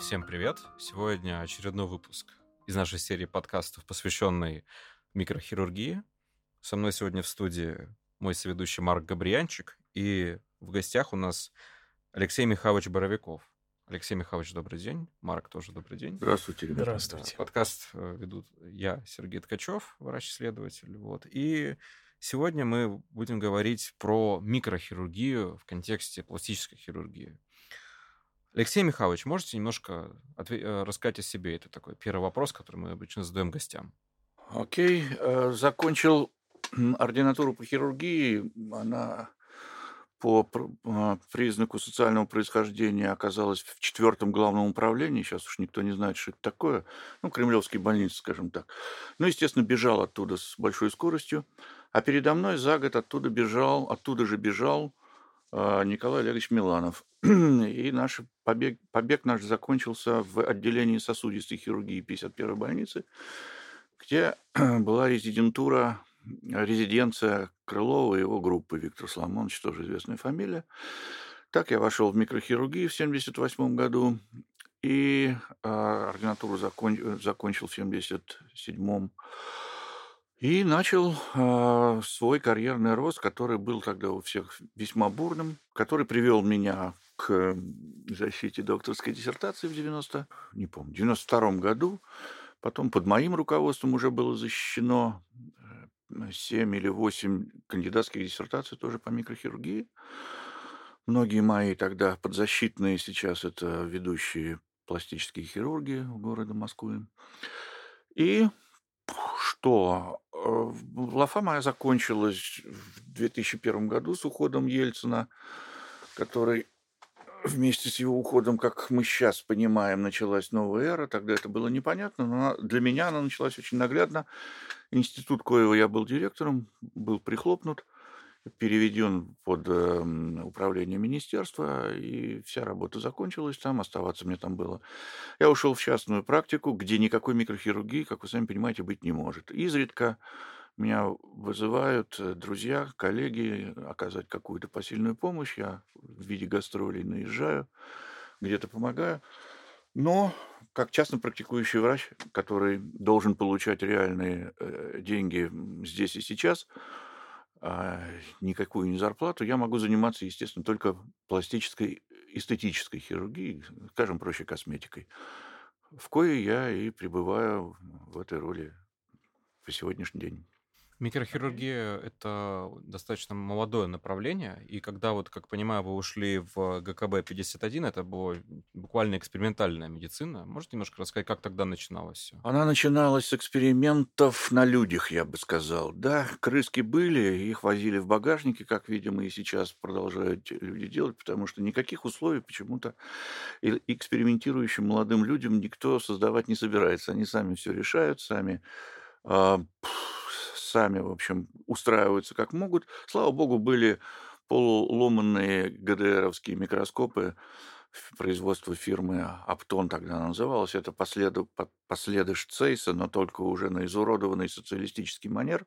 Всем привет! Сегодня очередной выпуск из нашей серии подкастов, посвященной микрохирургии. Со мной сегодня в студии мой соведущий Марк Габриянчик, и в гостях у нас Алексей Михайлович Боровиков. Алексей Михайлович, добрый день. Марк, тоже добрый день. Здравствуйте, ребята. Здравствуйте. Подкаст ведут я, Сергей Ткачев, врач-исследователь. И сегодня мы будем говорить про микрохирургию в контексте пластической хирургии. Алексей Михайлович, можете немножко рассказать о себе? Это такой первый вопрос, который мы обычно задаем гостям. Окей. Закончил ординатуру по хирургии. Она по признаку социального происхождения оказалась в 4-м главном управлении. Сейчас уж никто не знает, что это такое. Ну, кремлевские больницы, скажем так. Ну, естественно, бежал оттуда с большой скоростью. А передо мной за год оттуда же бежал Николай Олегович Миланов. И наш побег наш закончился в отделении сосудистой хирургии 51-й больницы, где была резиденция Крылова и его группы. Виктор Соломонович, тоже известная фамилия. Так я вошел в микрохирургию в 1978 году и ординатуру закончил в 1977. И начал свой карьерный рост, который был тогда у всех весьма бурным, который привел меня к защите докторской диссертации в 92-м году. Потом под моим руководством уже было защищено 7 или 8 кандидатских диссертаций тоже по микрохирургии. Многие мои тогда подзащитные сейчас это ведущие пластические хирурги города Москвы. И что лафа моя закончилась в 2001 году с уходом Ельцина, который вместе с его уходом, как мы сейчас понимаем, началась новая эра. Тогда это было непонятно, но для меня она началась очень наглядно. Институт, коего я был директором, был прихлопнут, переведен под управление министерства, и вся работа закончилась там, оставаться мне там было. Я ушел в частную практику, где никакой микрохирургии, как вы сами понимаете, быть не может. Изредка меня вызывают друзья, коллеги оказать какую-то посильную помощь. Я в виде гастролей наезжаю, где-то помогаю. Но как частно практикующий врач, который должен получать реальные деньги здесь и сейчас, никакую не зарплату, я могу заниматься, естественно, только пластической, эстетической хирургией, скажем проще, косметикой, в коей я и пребываю в этой роли по сегодняшний день. Микрохирургия – это достаточно молодое направление, и когда, вот, как понимаю, вы ушли в ГКБ-51, это была буквально экспериментальная медицина. Можете немножко рассказать, как тогда начиналось все? Она начиналась с экспериментов на людях, я бы сказал. Да, крыски были, их возили в багажнике, как, видимо, и сейчас продолжают люди делать, потому что никаких условий почему-то экспериментирующим молодым людям никто создавать не собирается. Они сами все решают, сами, в общем, устраиваются как могут. Слава богу, были полуломанные ГДРовские микроскопы производства фирмы «Оптон» тогда она называлась. Это последыш Цейса, но только уже на изуродованный социалистический манер.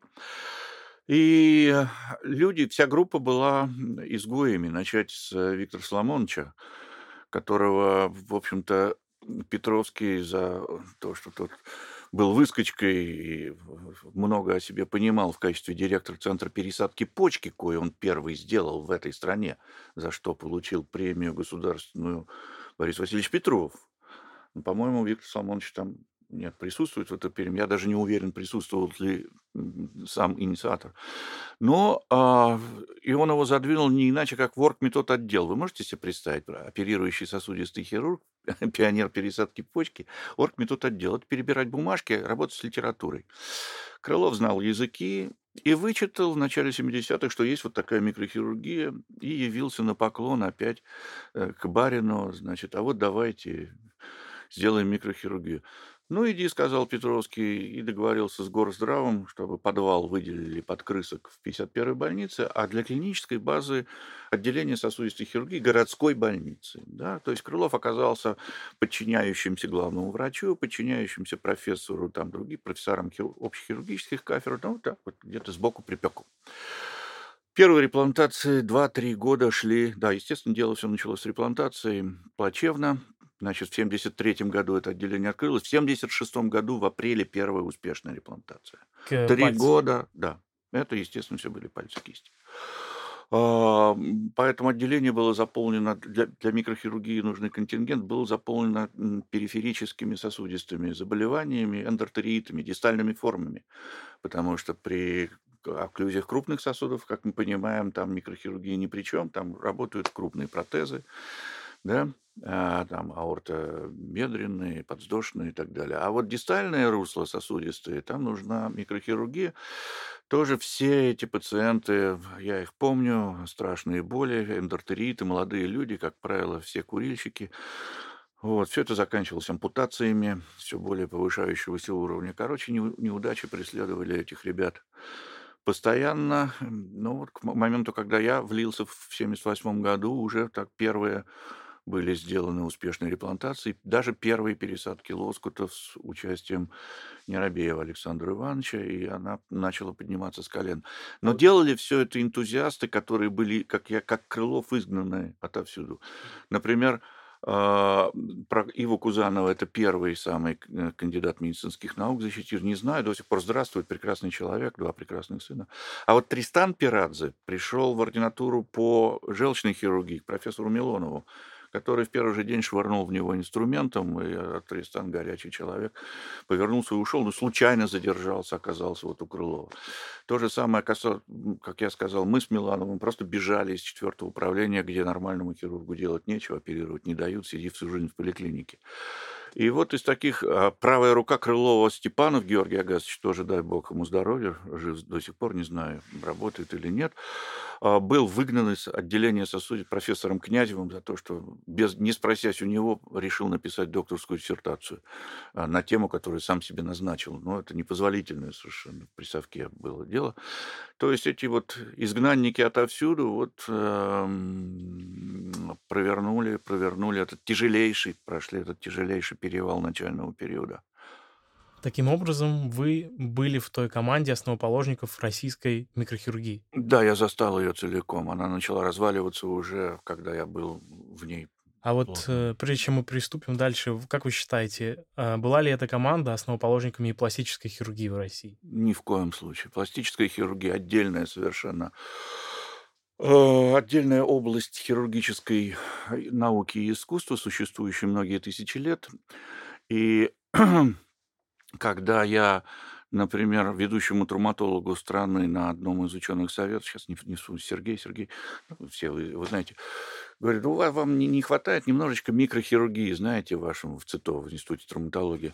И люди, вся группа была изгоями. Начать с Виктора Соломоновича, которого, в общем-то, Петровский за то, что тот был выскочкой и много о себе понимал в качестве директора Центра пересадки почки, кое он первый сделал в этой стране, за что получил премию государственную Борис Васильевич Петров. Но, по-моему, Виктор Соломонович там нет, присутствует в этой премии. Я даже не уверен, присутствовал ли сам инициатор. Но и он его задвинул не иначе, как в оргметод отдел. Вы можете себе представить, оперирующий сосудистый хирург, пионер пересадки почки, оргметод отдел. Это перебирать бумажки, работать с литературой. Крылов знал языки и вычитал в начале 70-х, что есть вот такая микрохирургия, и явился на поклон опять к барину. Значит, а вот давайте сделаем микрохирургию. Ну, иди, сказал Петровский, и договорился с Горздравом, чтобы подвал выделили под крысок в 51-й больнице, а для клинической базы отделение сосудистой хирургии городской больницы. Да? То есть Крылов оказался подчиняющимся главному врачу, подчиняющимся профессору, там, другим профессорам общехирургических кафедр, ну, да, вот где-то сбоку припеку. Первые реплантации 2-3 года шли. Да, естественно, дело все началось с реплантации плачевно. Значит, в 1973 году это отделение открылось. В 1976 году в апреле первая успешная реплантация. Три года, да. Это, естественно, все были пальцы кисти. Поэтому отделение было заполнено, для микрохирургии нужный контингент был заполнено периферическими сосудистыми заболеваниями, эндортериитами, дистальными формами. Потому что при окклюзиях крупных сосудов, как мы понимаем, там микрохирургия ни при чем, там работают крупные протезы. Да? Там аортомедренные, подвздошные и так далее. А вот дистальное русло сосудистые, там нужна микрохирургия. Тоже все эти пациенты, я их помню, страшные боли, эндортерииты, молодые люди, как правило, все курильщики. Вот, все это заканчивалось ампутациями, все более повышающегося уровня. Короче, неудачи преследовали этих ребят постоянно. Ну, вот к моменту, когда я влился в 1978 году, уже так первые были сделаны успешные реплантации, даже первые пересадки лоскутов с участием Неробеева Александра Ивановича, и она начала подниматься с колен. Но делали все это энтузиасты, которые были, как Крылов, изгнанные отовсюду. Например, про Иву Кузанова, это первый самый кандидат медицинских наук, защитил, не знаю, до сих пор здравствует, прекрасный человек, два прекрасных сына. А вот Тристан Пирадзе пришел в ординатуру по желчной хирургии к профессору Милонову, который в первый же день швырнул в него инструментом, и Тристан, горячий человек, повернулся и ушел, но случайно задержался, оказался вот у Крылова. То же самое, как я сказал, мы с Милановым просто бежали из 4-го управления, где нормальному хирургу делать нечего, оперировать не дают, сиди всю жизнь в поликлинике. И вот из таких правая рука Крылова Степанов Георгий Агасович, тоже дай бог ему здоровья, жив до сих пор, не знаю, работает или нет, был выгнан из отделения сосудистых профессором Князевым за то, что, не спросясь у него, решил написать докторскую диссертацию на тему, которую сам себе назначил. Но это непозволительное совершенно при совке было дело. То есть эти вот изгнанники отовсюду вот провернули этот тяжелейший, прошли этот тяжелейший перевал начального периода. Таким образом, вы были в той команде основоположников российской микрохирургии. Да, я застал ее целиком. Она начала разваливаться уже, когда я был в ней. А вот прежде чем мы приступим дальше, как вы считаете, была ли эта команда основоположниками пластической хирургии в России? Ни в коем случае. Пластическая хирургия отдельная совершенно. Отдельная область хирургической науки и искусства, существующей многие тысячи лет. И когда я, например, ведущему травматологу страны на одном из ученых советов, сейчас несу Сергей, все вы знаете, говорит, вам не хватает немножечко микрохирургии, знаете, вашему в ЦИТО, в Институте травматологии.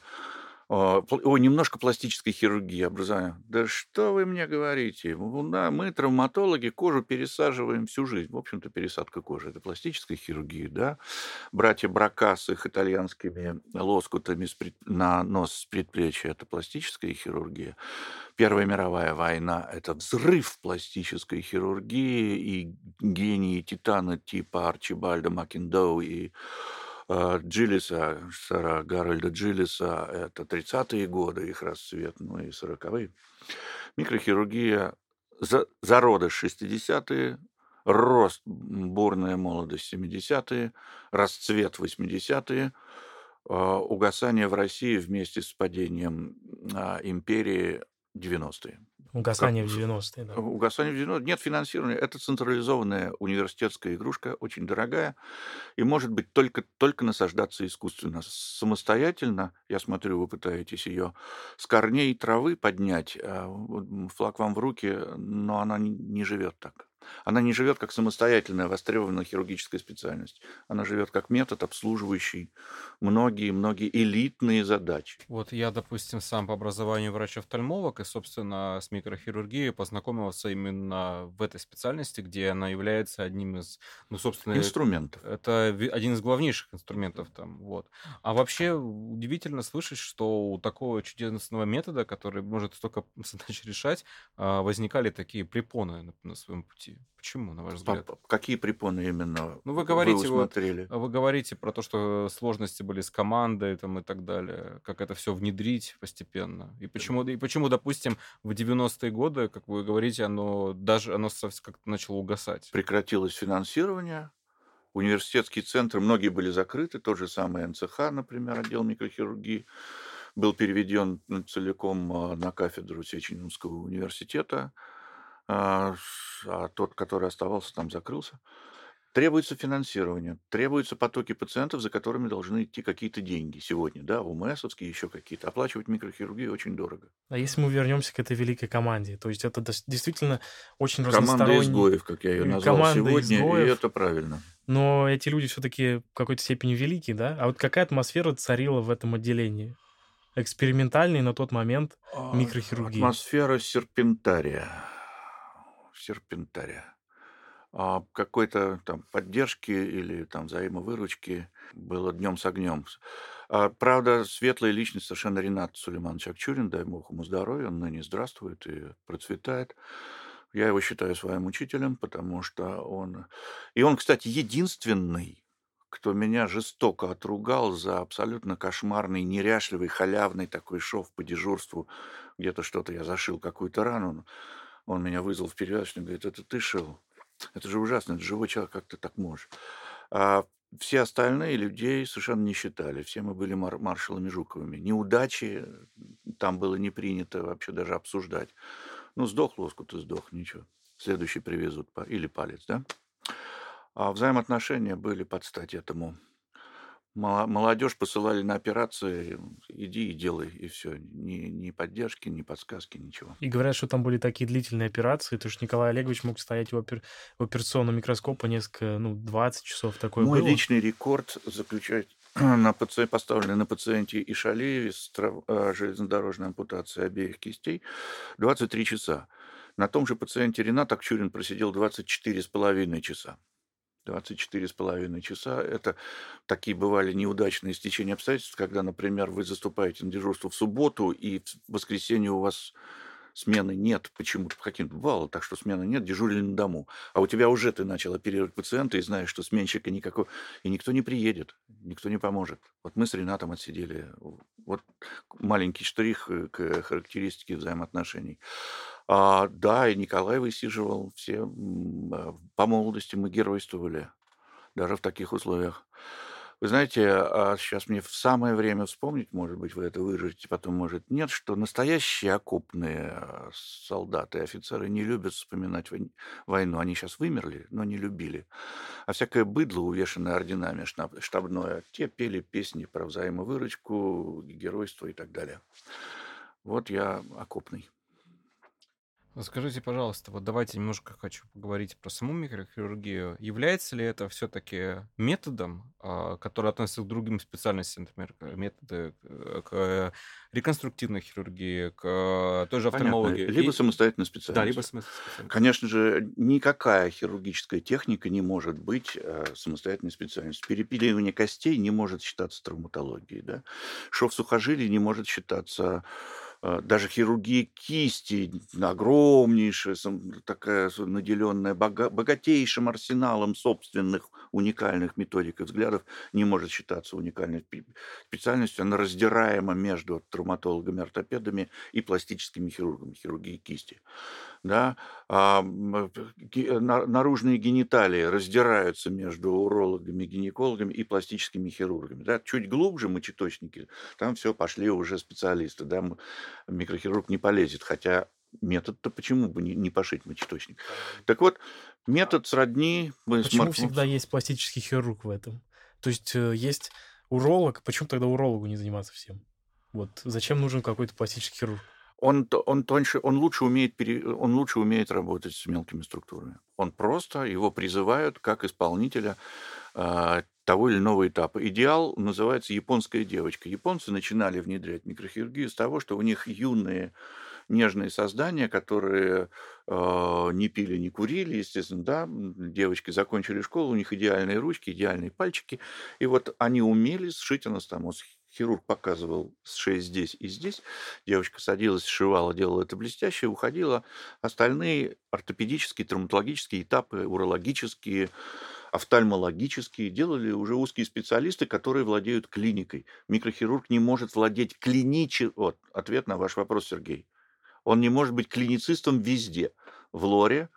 Немножко пластической хирургии, образования. Да что вы мне говорите? Да, мы, травматологи, кожу пересаживаем всю жизнь. В общем-то, пересадка кожи – это пластическая хирургия, да? Братья Брака с их итальянскими лоскутами на нос с предплечья – это пластическая хирургия. Первая мировая война – это взрыв пластической хирургии, и гении титана типа Арчибальда Макиндоу и Джиллиса, Сара Гарольда Джиллиса, это 30-е годы, их расцвет, ну и 40-е. Микрохирургия, зародыш 60-е, рост, бурная молодость 70-е, расцвет 80-е, угасание в России вместе с падением империи 90-е. Угасание в 90-е, да. Угасание в 90-е. Нет финансирования. Это централизованная университетская игрушка, очень дорогая, и может быть только насаждаться искусственно. Самостоятельно, я смотрю, вы пытаетесь ее с корней травы поднять, флаг вам в руки, но она не живет так. Она не живет как самостоятельная, востребованная хирургическая специальность. Она живет как метод, обслуживающий многие-многие элитные задачи. Вот я, допустим, сам по образованию врач-офтальмолог, и, собственно, с микрохирургией познакомился именно в этой специальности, где она является одним из, собственно... инструментов. Это один из главнейших инструментов там, вот. А вообще удивительно слышать, что у такого чудесного метода, который может столько задач решать, возникали такие препоны на своем пути. Почему, на ваш взгляд? Какие препоны именно вы усмотрели? Вы говорите про то, что сложности были с командой там, и так далее, как это все внедрить постепенно. И почему, допустим, в 90-е годы, как вы говорите, оно начало угасать? Прекратилось финансирование, университетские центры, многие были закрыты, тот же самый НЦХ, например, отдел микрохирургии, был переведен целиком на кафедру Сеченовского университета, а тот, который оставался, там закрылся. Требуется финансирование, требуются потоки пациентов, за которыми должны идти какие-то деньги сегодня, да, ОМСовские, еще какие-то. Оплачивать микрохирургию очень дорого. А если мы вернемся к этой великой команде, то есть это действительно очень разносторонняя... Команда изгоев, как я ее назвал сегодня, и это правильно. Но эти люди все-таки в какой-то степени великие, да? А вот какая атмосфера царила в этом отделении? Экспериментальной на тот момент микрохирургии. Атмосфера серпентария. Серпентария. Какой-то там поддержки или там взаимовыручки было днем с огнем. Правда, светлая личность совершенно Ренат Сулейманович Акчурин, дай бог ему здоровья, он ныне здравствует и процветает. Я его считаю своим учителем, потому что он... И он, кстати, единственный, кто меня жестоко отругал за абсолютно кошмарный, неряшливый, халявный такой шов по дежурству. Где-то что-то я зашил, какую-то рану. Он меня вызвал в перевязочную, говорит, это ты шил? Это же ужасно, это живой человек, как ты так можешь? А все остальные людей совершенно не считали. Все мы были маршалами Жуковыми. Неудачи там было не принято вообще даже обсуждать. Ну, сдох лоску, ты сдох, ничего. Следующий привезут, или палец, да? А взаимоотношения были под стать этому. Молодежь посылали на операции, иди и делай, и все. Ни поддержки, ни подсказки, ничего. И говорят, что там были такие длительные операции, потому что Николай Олегович мог стоять в операционном микроскопе несколько, 20 часов. Такое Мой было. Личный рекорд заключается, поставленный на пациенте Ишалееве с железнодорожной ампутацией обеих кистей, 23 часа. На том же пациенте Ренат Акчурин просидел 24,5 часа. 24,5 часа. Это такие бывали неудачные стечения обстоятельств, когда, например, вы заступаете на дежурство в субботу, и в воскресенье у вас смены нет. Почему-то по каким-то бывало, так что смены нет, дежурили на дому. А у тебя уже ты начал оперировать пациента, и знаешь, что сменщика никакого... И никто не приедет, никто не поможет. Вот мы с Ренатом отсидели. Вот маленький штрих к характеристике взаимоотношений. Да, и Николай высиживал все. По молодости мы геройствовали, даже в таких условиях. Вы знаете, сейчас мне в самое время вспомнить, может быть, вы это выживете, потом, может, нет, что настоящие окопные солдаты и офицеры не любят вспоминать войну. Они сейчас вымерли, но не любили. А всякое быдло, увешанное орденами штабное, те пели песни про взаимовыручку, геройство и так далее. Вот я окопный. Скажите, пожалуйста, вот давайте немножко хочу поговорить про саму микрохирургию. Является ли это все-таки методом, который относится к другим специальностям, например, методы к реконструктивной хирургии, к той же офтальмологии? Либо самостоятельная специальность. Да, либо самостоятельная специальность. Конечно же, никакая хирургическая техника не может быть самостоятельной специальностью. Перепиливание костей не может считаться травматологией, да? Шов сухожилий не может считаться... Даже хирургия кисти, огромнейшая, такая наделенная богатейшим арсеналом собственных уникальных методик и взглядов, не может считаться уникальной специальностью. Она раздираема между травматологами, ортопедами и пластическими хирургами, хирургии кисти. Да? Наружные гениталии раздираются между урологами, гинекологами и пластическими хирургами. Да? Чуть глубже мочеточники, там все пошли уже специалисты. Да? Микрохирург не полезет, хотя метод-то почему бы не пошить мочеточник? Так вот, метод сродни... Почему всегда есть пластический хирург в этом? То есть есть уролог, почему тогда урологу не заниматься всем? Вот зачем нужен какой-то пластический хирург? Он лучше умеет работать с мелкими структурами. Он просто, его призывают как исполнителя того или иного этапа. Идеал называется «японская девочка». Японцы начинали внедрять микрохирургию с того, что у них юные нежные создания, которые не пили, не курили, естественно, да, девочки закончили школу, у них идеальные ручки, идеальные пальчики, и вот они умели сшить анастомоз. Хирург показывал сшей здесь и здесь. Девочка садилась, сшивала, делала это блестяще, уходила. Остальные ортопедические, травматологические этапы, урологические, офтальмологические делали уже узкие специалисты, которые владеют клиникой. Микрохирург не может владеть клинически... Вот ответ на ваш вопрос, Сергей. Он не может быть клиницистом везде. В лоре,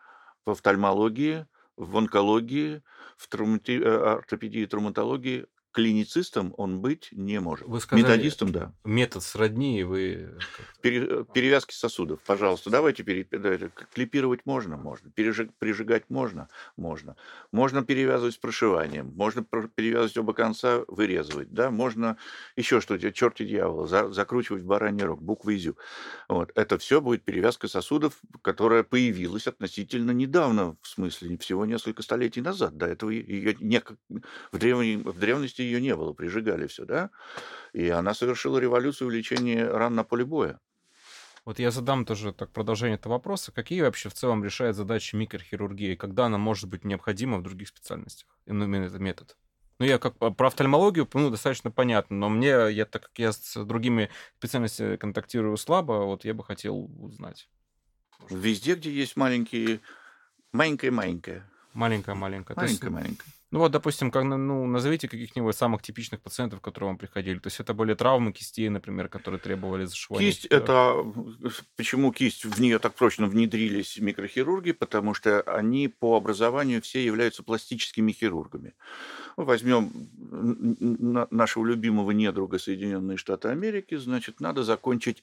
в офтальмологии, в онкологии, в ортопедии и травматологии клиницистом он быть не может. Вы сказали, методистом, да. Метод сродни, и вы... Перевязки сосудов, пожалуйста. Давайте клипировать можно. Прижигать можно. Можно перевязывать с прошиванием. Можно перевязывать оба конца, вырезывать. Да? Можно еще что-то, черт и дьявол, закручивать бараний рог, буквы изю. Вот. Это все будет перевязка сосудов, которая появилась относительно недавно, в смысле, всего несколько столетий назад. До этого ее в древности ее не было, прижигали все, да? И она совершила революцию в лечении ран на поле боя. Вот я задам тоже так продолжение этого вопроса. Какие вообще в целом решает задачи микрохирургии? Когда она может быть необходима в других специальностах? Именно этот метод. Ну, я как про офтальмологию, ну, достаточно понятно, но мне, так как я с другими специальностями контактирую слабо, вот я бы хотел узнать. Везде, где есть маленькая. Ну вот, допустим, как, назовите каких-нибудь самых типичных пациентов, которые вам приходили. То есть это были травмы кистей, например, которые требовали зашивания. Кисть – это... Почему кисть, в нее так прочно внедрились микрохирурги? Потому что они по образованию все являются пластическими хирургами. Возьмем нашего любимого недруга Соединенные Штаты Америки, значит, надо закончить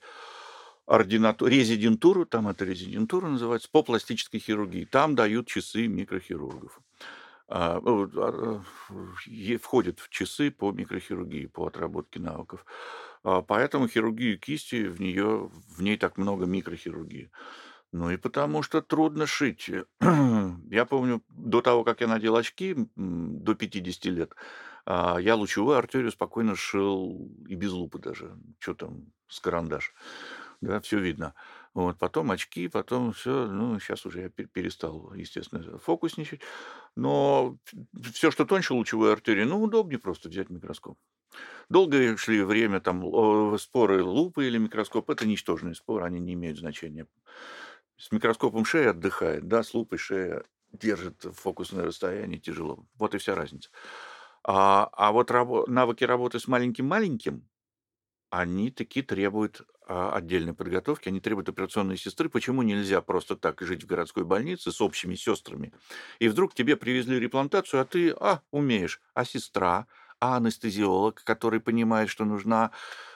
резидентуру, там это резидентура называется, по пластической хирургии. Там дают часы микрохирургов. Входят в часы по микрохирургии, по отработке навыков. Поэтому хирургию кисти, в ней так много микрохирургии. Ну и потому что трудно шить. Я помню, до того, как я надел очки, до 50 лет, я лучевую артерию спокойно шил и без лупы даже. Что там, с карандаш. Да, все видно. Вот, потом очки, потом все. Ну, сейчас уже я перестал, естественно, фокусничать. Но все, что тоньше лучевой артерии, удобнее просто взять микроскоп. Долго шли время, там, споры лупы или микроскоп. Это ничтожные споры, они не имеют значения. С микроскопом шея отдыхает, да, с лупой шея держит фокусное расстояние, тяжело. Вот и вся разница. А вот навыки работы с маленьким-маленьким, они таки требуют отдельной подготовки, они требуют операционной сестры. Почему нельзя просто так жить в городской больнице с общими сестрами? И вдруг тебе привезли реплантацию, а ты, умеешь, а сестра, а анестезиолог, который понимает, что нужно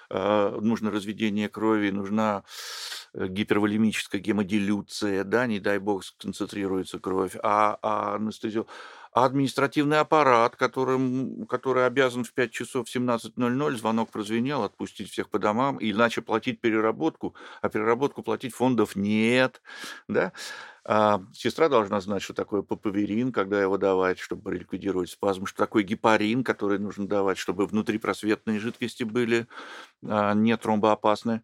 разведение крови, нужна гиперволемическая гемодилюция, да, не дай бог, сконцентрируется кровь, а анестезиолог... А административный аппарат, который обязан в 5 часов 17:00, звонок прозвенел, отпустить всех по домам, иначе платить переработку, а переработку платить фондов нет. Да? Сестра должна знать, что такое папаверин, когда его давать, чтобы ликвидировать спазм, что такое гепарин, который нужно давать, чтобы внутрипросветные жидкости были не тромбоопасны.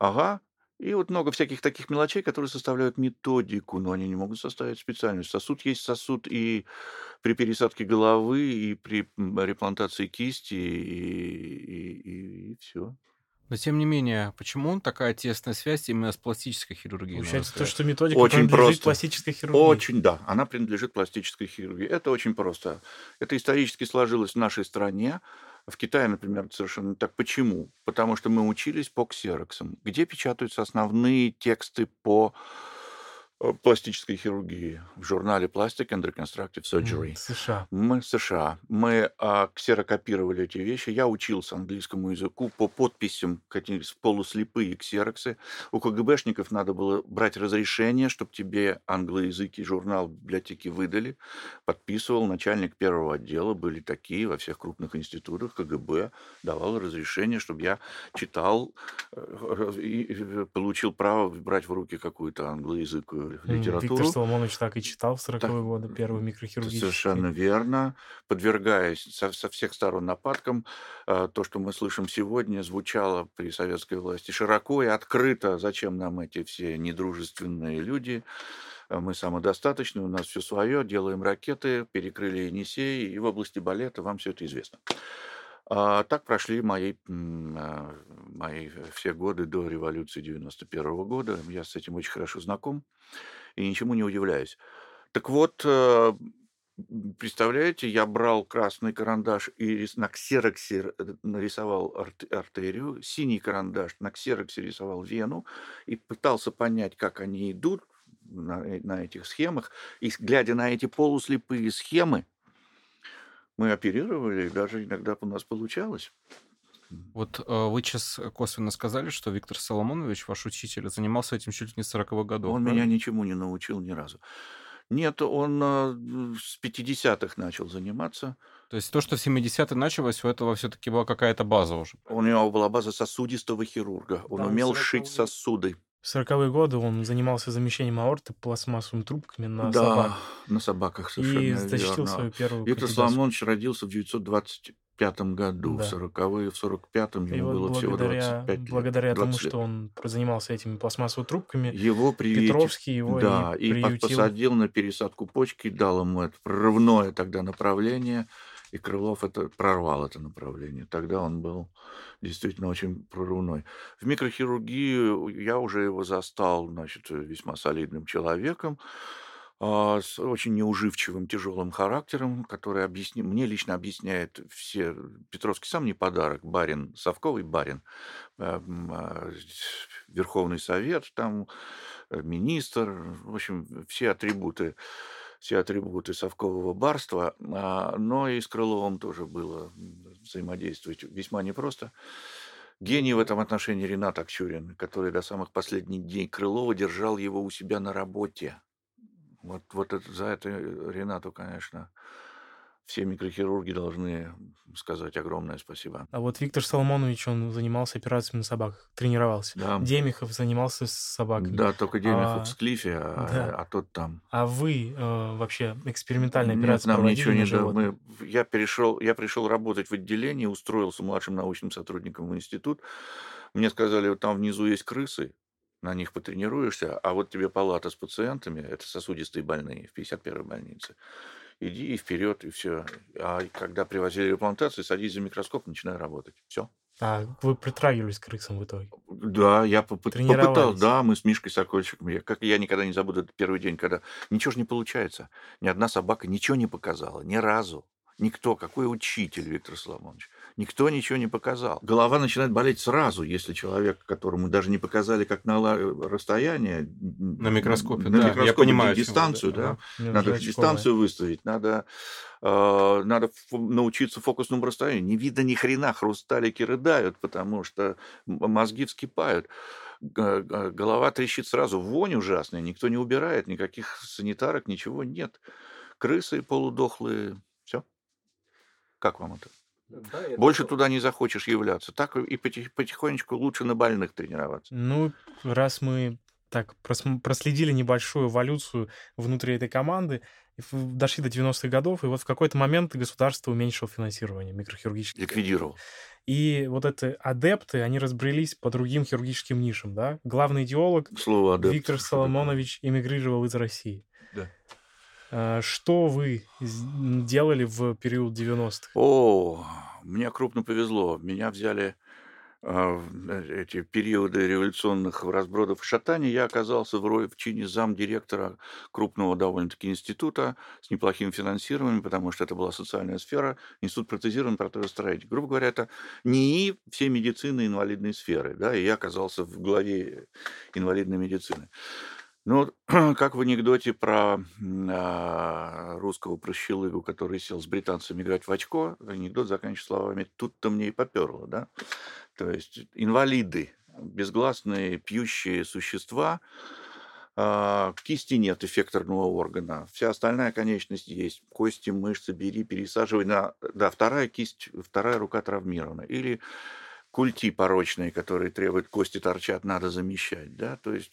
Ага. И вот много всяких таких мелочей, которые составляют методику, но они не могут составить специальность. Сосуд есть сосуд, и при пересадке головы, и при реплантации кисти, и все. Но, тем не менее, почему такая тесная связь именно с пластической хирургией? Получается, то, что методика очень принадлежит пластической хирургии. Очень, да, она принадлежит пластической хирургии. Это очень просто. Это исторически сложилось в нашей стране. В Китае, например, совершенно так. Почему? Потому что мы учились по ксероксам, где печатаются основные тексты по пластической хирургии в журнале Plastic and Reconstructive Surgery. США. Мы ксерокопировали эти вещи. Я учился английскому языку по подписям, какие-то полуслепые ксероксы. У КГБшников надо было брать разрешение, чтобы тебе англоязыки журнал библиотеки выдали. Подписывал начальник первого отдела. Были такие во всех крупных институтах. КГБ давал разрешение, чтобы я читал и получил право брать в руки какую-то англоязыковую литературу. Виктор Соломонович так и читал в 40-е годы первый микрохирургический. Совершенно верно. Подвергаясь со всех сторон нападкам, то, что мы слышим сегодня, звучало при советской власти широко и открыто. Зачем нам эти все недружественные люди? Мы самодостаточны, у нас все свое, делаем ракеты, перекрыли Енисей, и в области балета вам все это известно. Так прошли мои все годы до революции 91 года. Я с этим очень хорошо знаком и ничему не удивляюсь. Так вот, представляете, я брал красный карандаш и на ксероксе нарисовал артерию, синий карандаш на ксероксе рисовал вену и пытался понять, как они идут. на этих схемах. И глядя на эти полуслепые схемы, мы оперировали, и даже иногда у нас получалось. Вот вы сейчас косвенно сказали, что Виктор Соломонович, ваш учитель, занимался этим чуть ли не с 40-х годов. Он меня ничему не научил ни разу. Нет, он с 50-х начал заниматься. То есть то, что в 70-е началось, у этого все-таки была какая-то база уже? У него была база сосудистого хирурга. Он умел шить сосуды. В 40-е годы он занимался замещением аорты пластмассовыми трубками на собаках. Да, на собаках, совершенно верно. И защитил свою первую кандидатскую. Виктор Соломонович родился в 1925 году. Да. В 40-е, в 45-м ему вот было всего 25 лет. Благодаря тому, что он занимался этими пластмассовыми трубками, его Петровский его и приютил. Посадил на пересадку почки, дал ему это прорывное тогда направление, и Крылов прорвал это направление. Тогда он был действительно очень прорывной. В микрохирургии я уже его застал, весьма солидным человеком, с очень неуживчивым, тяжелым характером, который мне лично объясняет все... Петровский сам не подарок, барин, совковый барин, Верховный Совет, там, министр, в общем, все атрибуты совкового барства, но и с Крыловым тоже было взаимодействовать весьма непросто. Гений в этом отношении Ренат Акчурин, который до самых последних дней Крылова держал его у себя на работе. За это Ренату, конечно, все микрохирурги должны сказать огромное спасибо. А вот Виктор Соломонович, он занимался операциями на собаках, тренировался. Да. Демихов занимался с собаками. Да, только Демихов в Склифе, а тот там. А вы вообще экспериментальные операции проводили на животных? Нет, нам ничего не дали. Я пришел работать в отделении, устроился младшим научным сотрудником в институт. Мне сказали, вот там внизу есть крысы, на них потренируешься, а вот тебе палата с пациентами, это сосудистые больные в 51-й больнице. Иди и вперед, и все. А когда привозили реплантации, садись за микроскоп, начинай работать. Все. А вы притрагивались к крысам в итоге? Да, я попытался. Да, мы с Мишкой Сокольчиком. Я никогда не забуду этот первый день, когда ничего же не получается. Ни одна собака ничего не показала, ни разу. Никто, какой учитель Виктор Соломонович, никто ничего не показал. Голова начинает болеть сразу, если человек, которому даже не показали, как на расстояние... На микроскопе, я понимаю. Дистанцию, надо дистанцию выставить, надо научиться фокусному расстоянию. Не видно ни хрена, хрусталики рыдают, потому что мозги вскипают. Голова трещит сразу, вонь ужасная, никто не убирает, никаких санитарок, ничего нет. Крысы полудохлые... Как вам это? Да, больше туда не захочешь являться. Так и потихонечку лучше на больных тренироваться. Раз мы так проследили небольшую эволюцию внутри этой команды, дошли до 90-х годов, и вот в какой-то момент государство уменьшило финансирование микрохирургических. Ликвидировало. И вот эти адепты, они разбрелись по другим хирургическим нишам. Да? Главный идеолог Виктор Соломонович эмигрировал из России. Да. Что вы делали в период 90-х? Мне крупно повезло. Меня взяли эти периоды революционных разбродов и шатаний. Я оказался в чине замдиректора крупного довольно-таки института с неплохим финансированием, потому что это была социальная сфера, институт протезирования и протезостроения. Грубо говоря, это НИИ всей медицины и инвалидной сферы. Да? И я оказался в главе инвалидной медицины. Как в анекдоте про русского прощелыгу, который сел с британцами играть в очко, анекдот заканчивается словами «тут-то мне и попёрло». Да? То есть инвалиды, безгласные пьющие существа, кисти нет, эффекторного органа, вся остальная конечность есть, кости, мышцы, бери, пересаживай. Вторая рука травмирована. Или... культи порочные, которые требуют, кости торчат, надо замещать. Да? То есть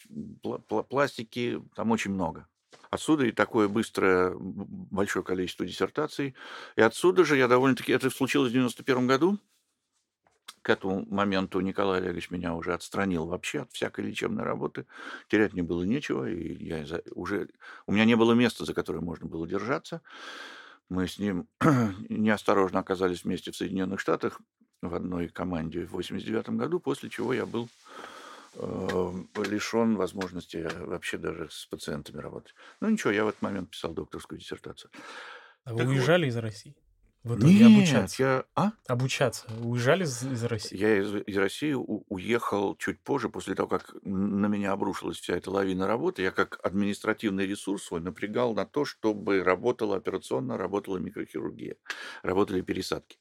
пластики там очень много. Отсюда и такое быстрое, большое количество диссертаций. И отсюда же я довольно-таки... Это случилось в 91 году. К этому моменту Николай Олегович меня уже отстранил вообще от всякой лечебной работы. Терять мне было нечего. И у меня не было места, за которое можно было держаться. Мы с ним неосторожно оказались вместе в Соединенных Штатах. В одной команде в 89 году, после чего я был лишен возможности вообще даже с пациентами работать. Ничего, я в этот момент писал докторскую диссертацию. А вы уезжали из России? в итоге обучаться? Обучаться. Уезжали из России? Я из России уехал чуть позже, после того, как на меня обрушилась вся эта лавина работы. Я как административный ресурс свой напрягал на то, чтобы работала операционная, работала микрохирургия, работали пересадки,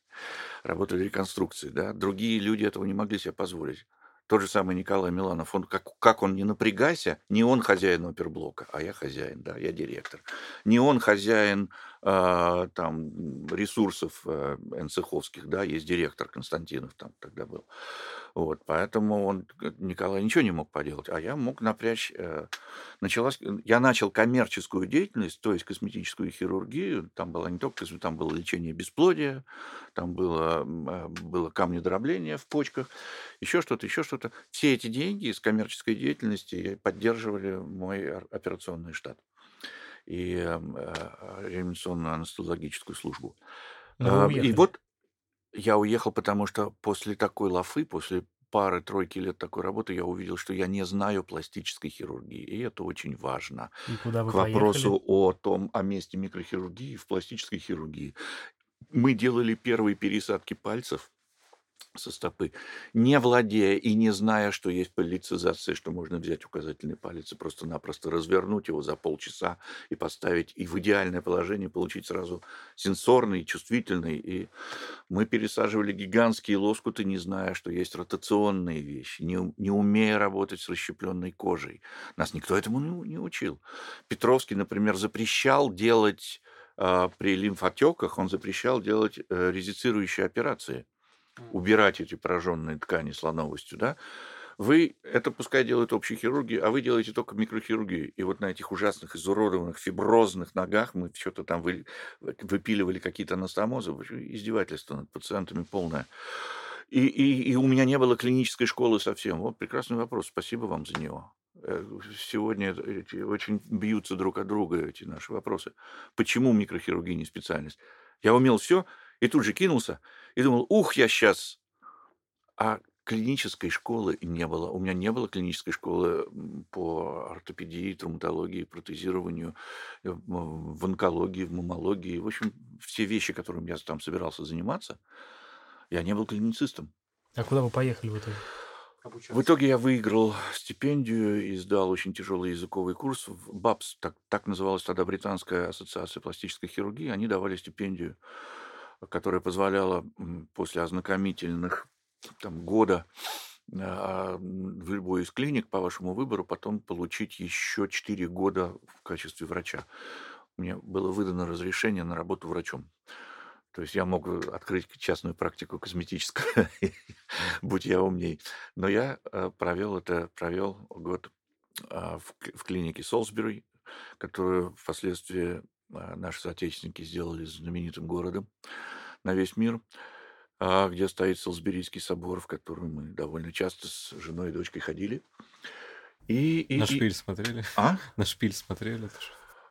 работали реконструкции. Да? Другие люди этого не могли себе позволить. Тот же самый Николай Миланов, он, как он не напрягайся, не он хозяин оперблока, а я хозяин, да, я директор. Не он хозяин там, ресурсов НЦХовских, да, есть директор Константинов там тогда был. Вот, поэтому он, Николай ничего не мог поделать, а я мог напрячь. Я начал коммерческую деятельность, то есть косметическую хирургию. Там была не только косметика, там было лечение бесплодия, там было камнедробление в почках, еще что-то. Все эти деньги из коммерческой деятельности поддерживали мой операционный штат и реанимационную анестезиологическую службу. И вот я уехал, потому что после такой лафы, после пары-тройки лет такой работы, я увидел, что я не знаю пластической хирургии, и это очень важно. И куда вы поехали? К вопросу о месте микрохирургии в пластической хирургии. Мы делали первые пересадки пальцев со стопы, не владея и не зная, что есть поллицизация, что можно взять указательный палец и просто-напросто развернуть его за полчаса и поставить, и в идеальное положение получить сразу сенсорный, чувствительный. И мы пересаживали гигантские лоскуты, не зная, что есть ротационные вещи, не умея работать с расщепленной кожей. Нас никто этому не учил. Петровский, например, запрещал делать при лимфотеках, он запрещал делать резицирующие операции. Убирать эти пораженные ткани слоновостью, да, вы это пускай делают общие хирурги, а вы делаете только микрохирургию. И вот на этих ужасных, изуродованных, фиброзных ногах мы что-то там выпиливали какие-то анастомозы. Издевательство над пациентами полное. И у меня не было клинической школы совсем. Вот прекрасный вопрос, спасибо вам за него. Сегодня очень бьются друг от друга эти наши вопросы. Почему микрохирургия не специальность? Я умел все. И тут же кинулся и думал, я сейчас. А клинической школы не было. У меня не было клинической школы по ортопедии, травматологии, протезированию, в онкологии, в маммологии. В общем, все вещи, которыми я там собирался заниматься, я не был клиницистом. А куда вы поехали в итоге? Обучаться. В итоге я выиграл стипендию и сдал очень тяжелый языковый курс. БАПС, так называлась тогда Британская ассоциация пластической хирургии, они давали стипендию, которая позволяла после ознакомительных года в любой из клиник по вашему выбору потом получить еще 4 года в качестве врача. Мне было выдано разрешение на работу врачом. То есть я мог открыть частную практику косметическую, будь я умней. Но я провел год в клинике Солсбери, которую впоследствии наши соотечественники сделали знаменитым городом на весь мир, где стоит Солсберийский собор, в который мы довольно часто с женой и дочкой ходили. На шпиль смотрели? На шпиль смотрели?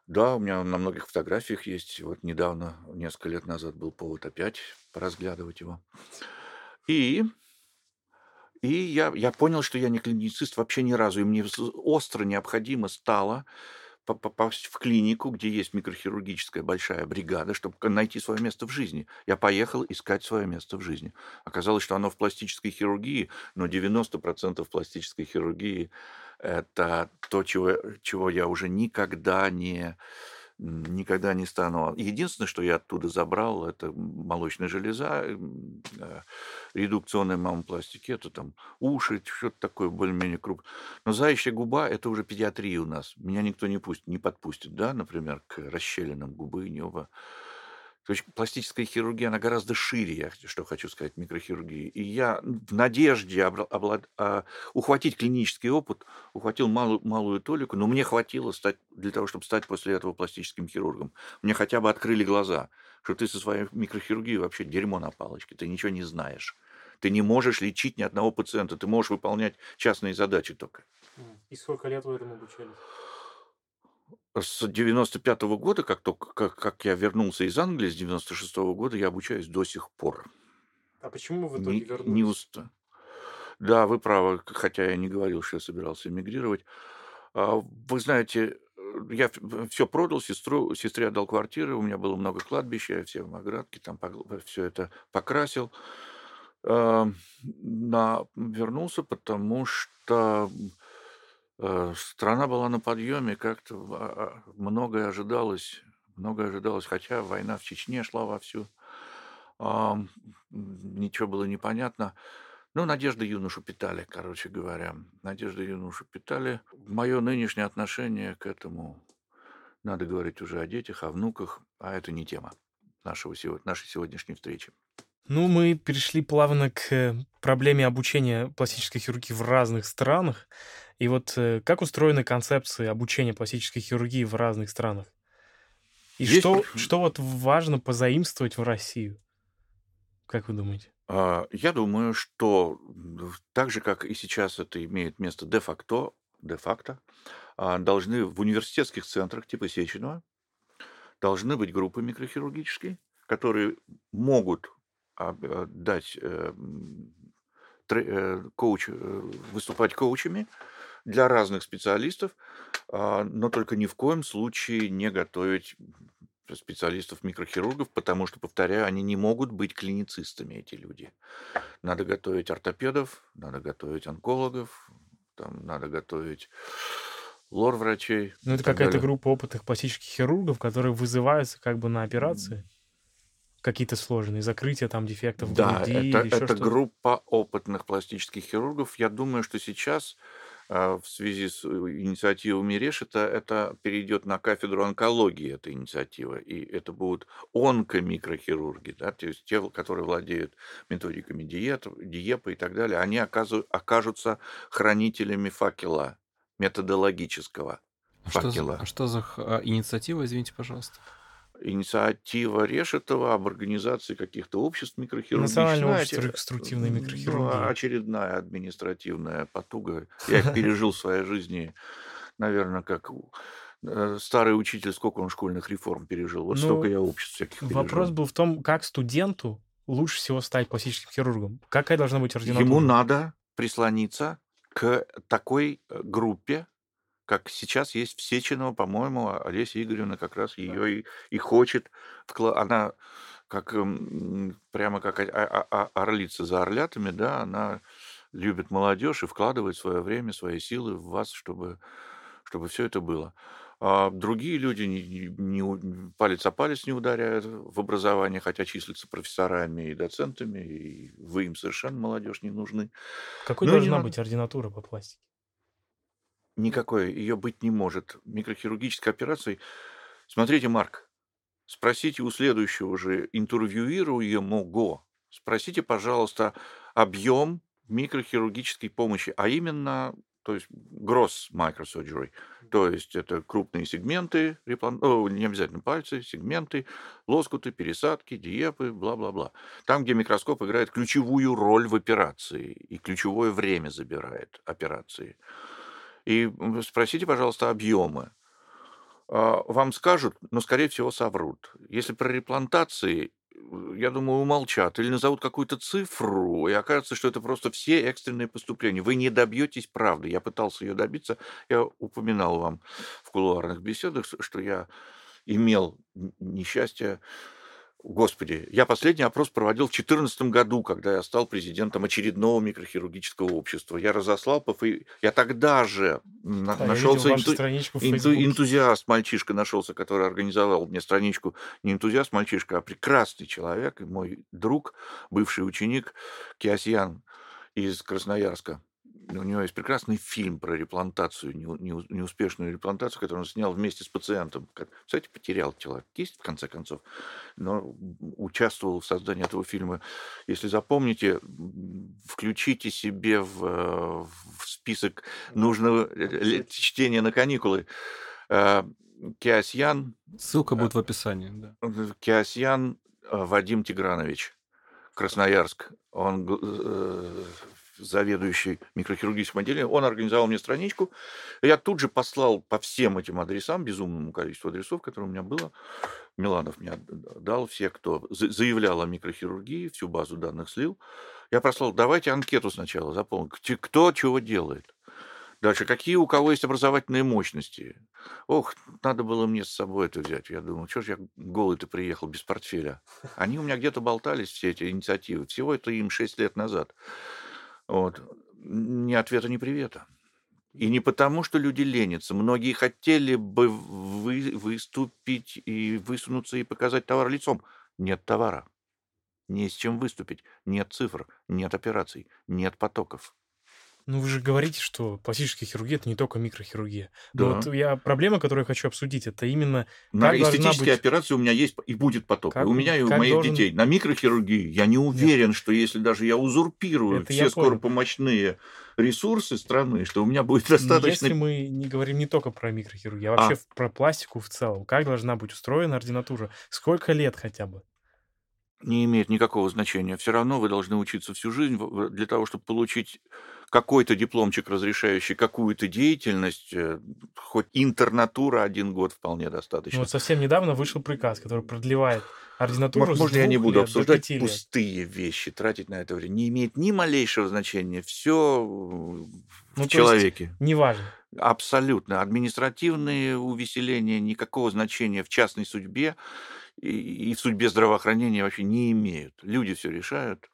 Да, у меня на многих фотографиях есть. Вот недавно, несколько лет назад, был повод опять поразглядывать его. И я понял, что я не клиницист вообще ни разу. И мне остро необходимо стало попасть в клинику, где есть микрохирургическая большая бригада, чтобы найти свое место в жизни. Я поехал искать свое место в жизни. Оказалось, что оно в пластической хирургии, но 90% пластической хирургии – это то, чего я уже никогда не стану. Единственное, что я оттуда забрал, это молочная железа, редукционная маммопластика, это там уши, что-то такое более-менее крупное. Но заячья губа – это уже педиатрия у нас. Меня никто не подпустит, да, например, к расщелинам губы, неба. То есть пластическая хирургия, она гораздо шире, что хочу сказать, микрохирургии. И я в надежде ухватить клинический опыт, ухватил малую толику, но мне хватило для того, чтобы стать после этого пластическим хирургом. Мне хотя бы открыли глаза, что ты со своей микрохирургией вообще дерьмо на палочке, ты ничего не знаешь. Ты не можешь лечить ни одного пациента, ты можешь выполнять частные задачи только. И сколько лет вы этому обучались? С 95-го года, как я вернулся из Англии, с 96-го года я обучаюсь до сих пор. А почему вы в итоге вернулись? Да, вы правы, хотя я не говорил, что я собирался эмигрировать. Вы знаете, я все продал, сестре отдал квартиры, у меня было много кладбищ, я все в Маградке, там все это покрасил. Вернулся, потому что страна была на подъеме, как-то многое ожидалось, хотя война в Чечне шла вовсю, ничего было непонятно. Надежды юношу питали, короче говоря. Мое нынешнее отношение к этому, надо говорить уже о детях, о внуках, а это не тема нашей сегодняшней встречи. Мы перешли плавно к проблеме обучения пластической хирургии в разных странах. И вот как устроены концепции обучения пластической хирургии в разных странах? И что вот важно позаимствовать в Россию? Как вы думаете? Я думаю, что так же, как и сейчас это имеет место де-факто, должны в университетских центрах типа Сеченова должны быть группы микрохирургические, которые могут дать выступать коучами для разных специалистов, но только ни в коем случае не готовить специалистов-микрохирургов, потому что, повторяю, они не могут быть клиницистами, эти люди. Надо готовить ортопедов, надо готовить онкологов, надо готовить лор-врачей. Это какая-то группа опытных пластических хирургов, которые вызываются на операции, какие-то сложные, закрытия дефектов груди. Да, это группа опытных пластических хирургов. Я думаю, что сейчас в связи с инициативами Решета, это перейдет на кафедру онкологии, эта инициатива. И это будут онкомикрохирурги, то есть те, которые владеют методиками диепа и так далее, они окажутся хранителями факела, методологического факела. А что за инициатива, извините, пожалуйста? Инициатива Решетова об организации каких-то обществ микрохирургии. Национальное общество реконструктивной микрохирургии. Очередная административная потуга. Я их пережил в своей жизни, наверное, как старый учитель, сколько он школьных реформ пережил. Вот столько я обществ всяких пережил. Вопрос был в том, как студенту лучше всего стать пластическим хирургом. Какая должна быть ординатура? Ему надо прислониться к такой группе, как сейчас есть в Сеченово, по-моему, Олеся Игоревна как раз ее и хочет. Она прямо как орлица за орлятами, она любит молодежь и вкладывает свое время, свои силы в вас, чтобы все это было. А другие люди не палец о палец не ударяют в образование, хотя числятся профессорами и доцентами, и вы им совершенно, молодежь, не нужны. Какой должна быть ординатура по пластике? Никакой, ее быть не может. Микрохирургической операцией. Смотрите, Марк, спросите у следующего же интервьюируемого, спросите, пожалуйста, объем микрохирургической помощи, а именно, то есть gross microsurgery, то есть это крупные сегменты, не обязательно пальцы, сегменты, лоскуты, пересадки, диепы, бла-бла-бла. Там, где микроскоп играет ключевую роль в операции и ключевое время забирает операции. И спросите, пожалуйста, объемы. Вам скажут, но, скорее всего, соврут. Если про реплантации, я думаю, умолчат или назовут какую-то цифру, и окажется, что это просто все экстренные поступления. Вы не добьетесь правды. Я пытался ее добиться. Я упоминал вам в кулуарных беседах, что я имел несчастье. Господи, я последний опрос проводил в 2014 году, когда я стал президентом очередного микрохирургического общества. Я разослал по Фейсбуку. Я тогда же нашелся энтузиаст, мальчишка нашелся, который организовал мне страничку. Не энтузиаст, мальчишка, а прекрасный человек. И мой друг, бывший ученик Киасьян из Красноярска. У него есть прекрасный фильм про реплантацию, неуспешную реплантацию, которую он снял вместе с пациентом. Кстати, потерял человек кисть, в конце концов, но участвовал в создании этого фильма. Если запомните, включите себе в список нужного чтения на каникулы. Киасьян... Ссылка будет в описании. Да. Киасьян Вадим Тигранович, Красноярск. Он... заведующий микрохирургическим отделением, он организовал мне страничку. Я тут же послал по всем этим адресам, безумному количеству адресов, которые у меня было. Миланов мне дал, все, кто заявлял о микрохирургии, всю базу данных слил. Я послал, давайте анкету сначала заполним. Кто чего делает? Дальше. Какие у кого есть образовательные мощности? Ох, надо было мне с собой это взять. Я думал, что ж я голый-то приехал без портфеля. Они у меня где-то болтались, все эти инициативы. Всего это им 6 лет назад. Вот. Ни ответа, ни привета. И не потому, что люди ленятся. Многие хотели бы выступить и высунуться, и показать товар лицом. Нет товара. Не с чем выступить. Нет цифр, нет операций, нет потоков. Ну, вы же говорите, что пластическая хирургия – это не только микрохирургия. Да. Но вот проблема, которую я хочу обсудить, это именно… На эстетические операции у меня есть и будет поток. Как, и у меня, и у моих детей. На микрохирургии я не уверен, что если даже я узурпирую это все скоропомощные ресурсы страны, что у меня будет достаточно… Если мы не говорим не только про микрохирургию, а вообще про пластику в целом, как должна быть устроена ординатура? Сколько лет хотя бы? Не имеет никакого значения. Все равно вы должны учиться всю жизнь для того, чтобы получить какой-то дипломчик, разрешающий какую-то деятельность. Хоть интернатура 1 год вполне достаточно. Ну, вот совсем недавно вышел приказ, который продлевает ординатуру. Можно я не буду обсуждать пустые вещи, тратить на это время? Не имеет ни малейшего значения. Все в человеке. Неважно. Абсолютно. Административные увеселения никакого значения в частной судьбе и в судьбе здравоохранения вообще не имеют. Люди все решают.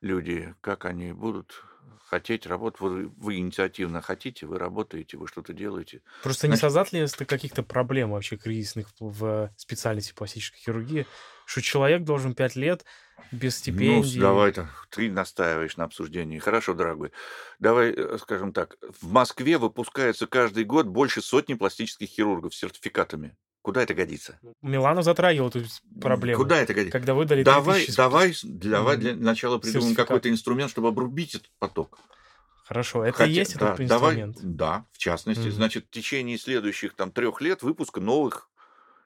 Люди, как они будут хотеть работать. Вы инициативно хотите, вы работаете, вы что-то делаете. Просто не создат ли это каких-то проблем вообще кризисных в специальности пластической хирургии, что человек должен 5 лет без стипендии? Ну, давай-то, ты настаиваешь на обсуждении. Хорошо, дорогой. Давай, скажем так, в Москве выпускается каждый год больше сотни пластических хирургов с сертификатами. Куда это годится? Миланов затрагивал эту проблему. Куда это годится? Когда выдали 3000... Давай для начала придумаем какой-то инструмент, чтобы обрубить этот поток. Хорошо, это и есть этот инструмент? Да, в частности. Значит, в течение следующих 3 лет выпуска новых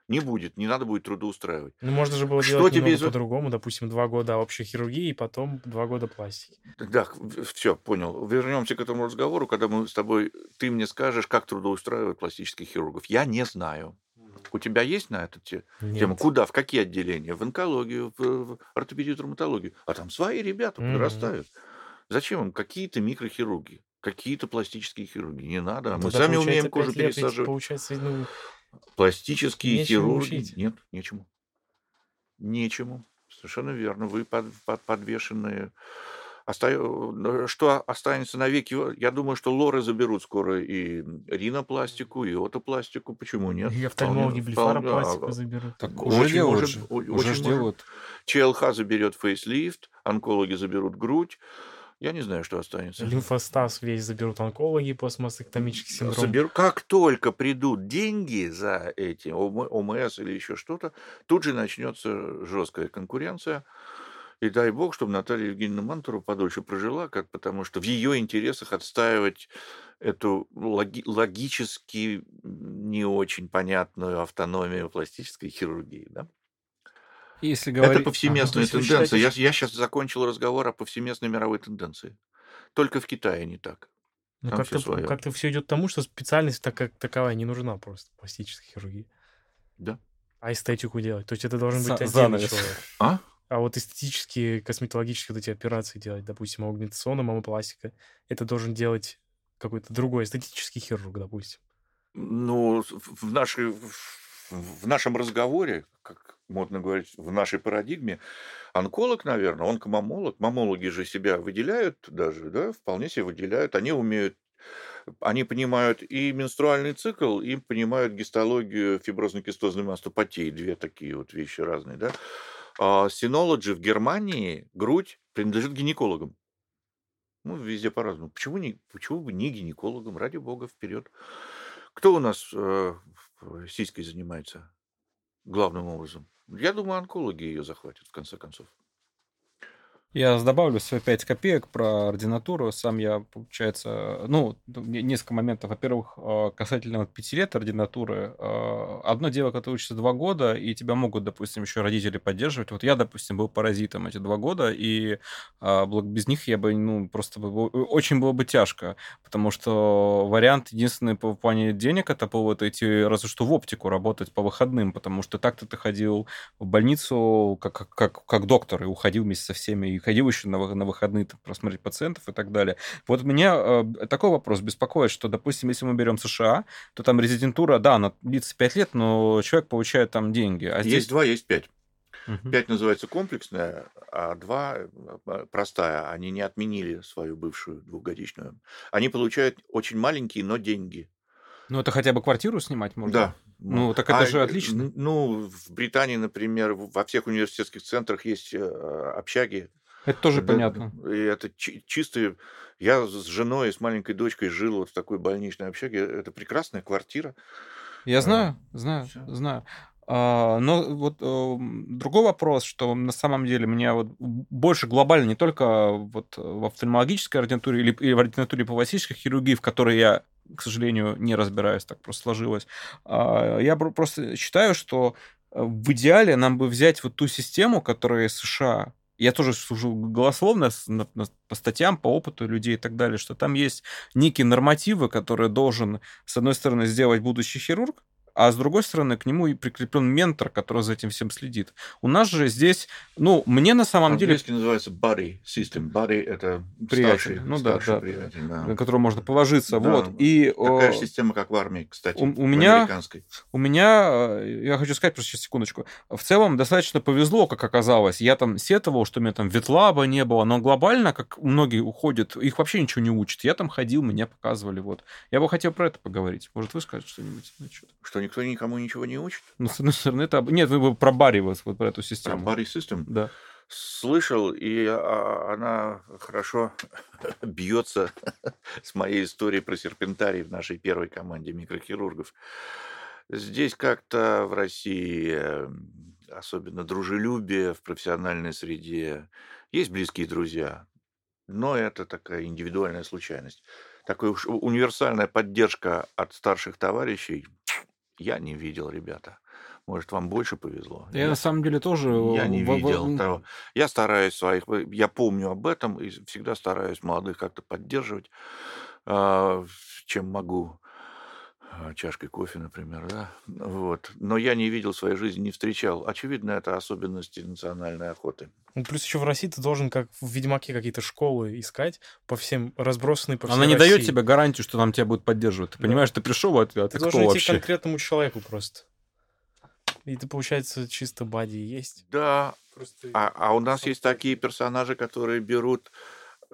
не будет, не надо будет трудоустраивать. Ну, можно же было делать немного по-другому, допустим, 2 года общей хирургии, и потом 2 года пластики. Да, все, понял. Вернемся к этому разговору, когда мы с тобой... Ты мне скажешь, как трудоустраивать пластических хирургов. Я не знаю. У тебя есть на эту тему? Куда? В какие отделения? В онкологию, в ортопедию, травматологию. А там свои ребята подрастают. Зачем им какие-то микрохирурги, какие-то пластические хирурги? Не надо. Ну, мы сами умеем кожу пересаживать. Получается, ну, пластические хирурги... Учить. Нет, нечему. Нечему. Совершенно верно. Вы подвешенные... Что останется навеки? Я думаю, что лоры заберут скоро и ринопластику, и отопластику. Почему нет? И офтальмологи, блефаропластику заберут. Так уже делают. ЧЛХ заберет фейслифт, онкологи заберут грудь. Я не знаю, что останется. Лимфостаз весь заберут онкологи, постмастектомический синдром. Как только придут деньги за эти ОМС или еще что-то, тут же начнется жесткая конкуренция. И дай бог, чтобы Наталья Евгеньевна Мантурова подольше прожила, потому что в ее интересах отстаивать эту логически не очень понятную автономию пластической хирургии. Да? Если говорить... Это повсеместная тенденция. Считаете... Я сейчас закончил разговор о повсеместной мировой тенденции. Только в Китае не так. Ну, как-то все идет к тому, что специальность таковая не нужна просто пластической хирургии. Да. А эстетику делать? То есть это должен быть отдельный человек. А вот эстетические, косметологические вот эти операции делать, допустим, аугментационная мамопластика, это должен делать какой-то другой эстетический хирург, допустим. Ну, в нашем разговоре, как модно говорить, в нашей парадигме, онколог, наверное, онкомамолог. Мамологи же себя выделяют даже, да, вполне себе выделяют. Они умеют, они понимают и менструальный цикл, и понимают гистологию фиброзно-кистозной мастопатии. 2 такие вот вещи разные, да. Синологи в Германии грудь принадлежит гинекологам. Ну, везде по-разному. Почему бы не гинекологам? Ради бога, вперед. Кто у нас сиськой занимается главным образом? Я думаю, онкологи ее захватят, в конце концов. Я добавлю свои 5 копеек про ординатуру. Сам я, получается... Ну, несколько моментов. Во-первых, касательно 5 лет ординатуры. Одно дело, когда ты учишься 2 года, и тебя могут, допустим, еще родители поддерживать. Вот я, допустим, был паразитом эти 2 года, и без них я бы, просто очень было бы тяжко. Потому что вариант единственный по плане денег, это было вот идти разве что в оптику работать по выходным, потому что так-то ты ходил в больницу как доктор и уходил вместе со всеми их ходил еще на выходные там, просмотреть пациентов и так далее. Вот меня такой вопрос беспокоит, что, допустим, если мы берем США, то там резидентура, да, она длится 5 лет, но человек получает там деньги. А здесь... Есть 2, есть 5. 5 называется комплексная, а 2 простая. Они не отменили свою бывшую двухгодичную. Они получают очень маленькие, но деньги. Ну, это хотя бы квартиру снимать можно? Да. Ну, так это же отлично. Ну, в Британии, например, во всех университетских центрах есть общаги. Это тоже понятно. И это чистые... Я с женой и с маленькой дочкой жил вот в такой больничной общаге. Это прекрасная квартира. Я знаю. Но вот другой вопрос, что на самом деле меня вот больше глобально не только вот в офтальмологической ординатуре или в ординатуре пластической хирургии, в которой я, к сожалению, не разбираюсь, так просто сложилось. Я просто считаю, что в идеале нам бы взять вот ту систему, которая из США. Я тоже служу голословно по статьям, по опыту людей и так далее, что там есть некие нормативы, которые должен, с одной стороны, сделать будущий хирург, а с другой стороны, к нему и прикреплен ментор, который за этим всем следит. У нас же здесь, ну, мне на самом английский деле... Английский называется body system. Body – это приятель. Ну да, приятель, да, на которого можно положиться. Да, вот. И, такая же система, как в армии, кстати, американской. У меня, я хочу сказать, просто сейчас секундочку, в целом достаточно повезло, как оказалось. Я там сетовал, что у меня там ветлаба не было, но глобально, как многие уходят, их вообще ничего не учат. Я там ходил, меня показывали. Вот. Я бы хотел про это поговорить. Может, вы скажете что-нибудь насчет? Что никто никому ничего не учит? Ну, с одной стороны, это... Нет, вы про Барри, вот про эту систему. Про Барри систему? Да. Слышал, и она хорошо бьется с моей историей про серпентарий в нашей первой команде микрохирургов. Здесь как-то в России, особенно дружелюбие в профессиональной среде, есть близкие друзья, но это такая индивидуальная случайность. Такая уж универсальная поддержка от старших товарищей я не видел, ребята. Может, вам больше повезло? Я на самом деле тоже... Я не видел того. Я стараюсь своих... Я помню об этом и всегда стараюсь молодых как-то поддерживать, чем могу. Чашкой кофе, например, да? Вот. Но я не видел в своей жизни, не встречал. Очевидно, это особенности национальной охоты. Ну, плюс еще в России ты должен, как в «Ведьмаке», какие-то школы искать, по всем разбросанные по всей России. Она не дает тебе гарантию, что там тебя будут поддерживать. Ты понимаешь, ты пришел, а ты кто вообще? Ты должен идти к конкретному человеку просто. И ты, получается, чисто бади есть. Да. Просто... А у нас есть такие персонажи, которые берут...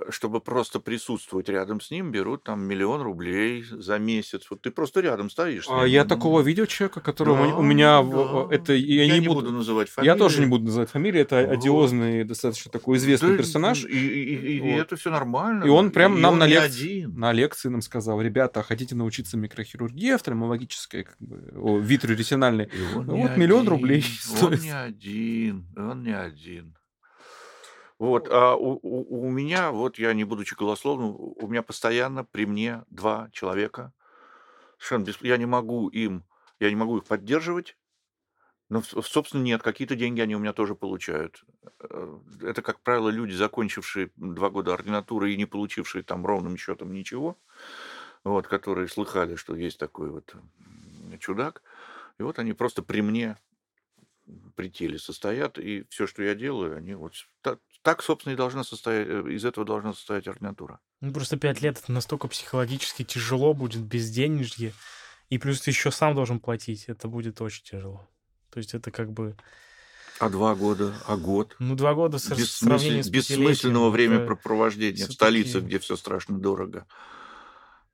чтобы просто присутствовать рядом с ним, берут там 1 000 000 рублей за месяц. Вот ты просто рядом стоишь. А я такого видел человека, которого да, у меня... Да. Это, я не буду называть фамилию. Я тоже не буду называть фамилию. Это одиозный, достаточно такой известный персонаж. И это все нормально. И он прям и нам он на лекции нам сказал, ребята, хотите научиться микрохирургии офтальмологической, как бы, витриоретинальной? Вот 1 000 000 рублей стоит. Он не один. Вот, а у меня, вот я не будучи голословным, у меня постоянно при мне 2 человека. Совершенно я не могу их поддерживать, но, собственно, нет, какие-то деньги они у меня тоже получают. Это, как правило, люди, закончившие 2 года ординатуры и не получившие там ровным счетом ничего, вот, которые слыхали, что есть такой вот чудак. И вот они просто при мне при теле состоят, и все, что я делаю, они вот... Так, собственно, и должна состоять, из этого должна состоять ординатура. Ну, просто 5 лет это настолько психологически тяжело будет, безденежье, и плюс ты еще сам должен платить, это будет очень тяжело. То есть это как бы... А 2 года, а год? Ну, 2 года в сравнении с 5-летием. Бессмысленного времяпрепровождения в столице, где все страшно дорого.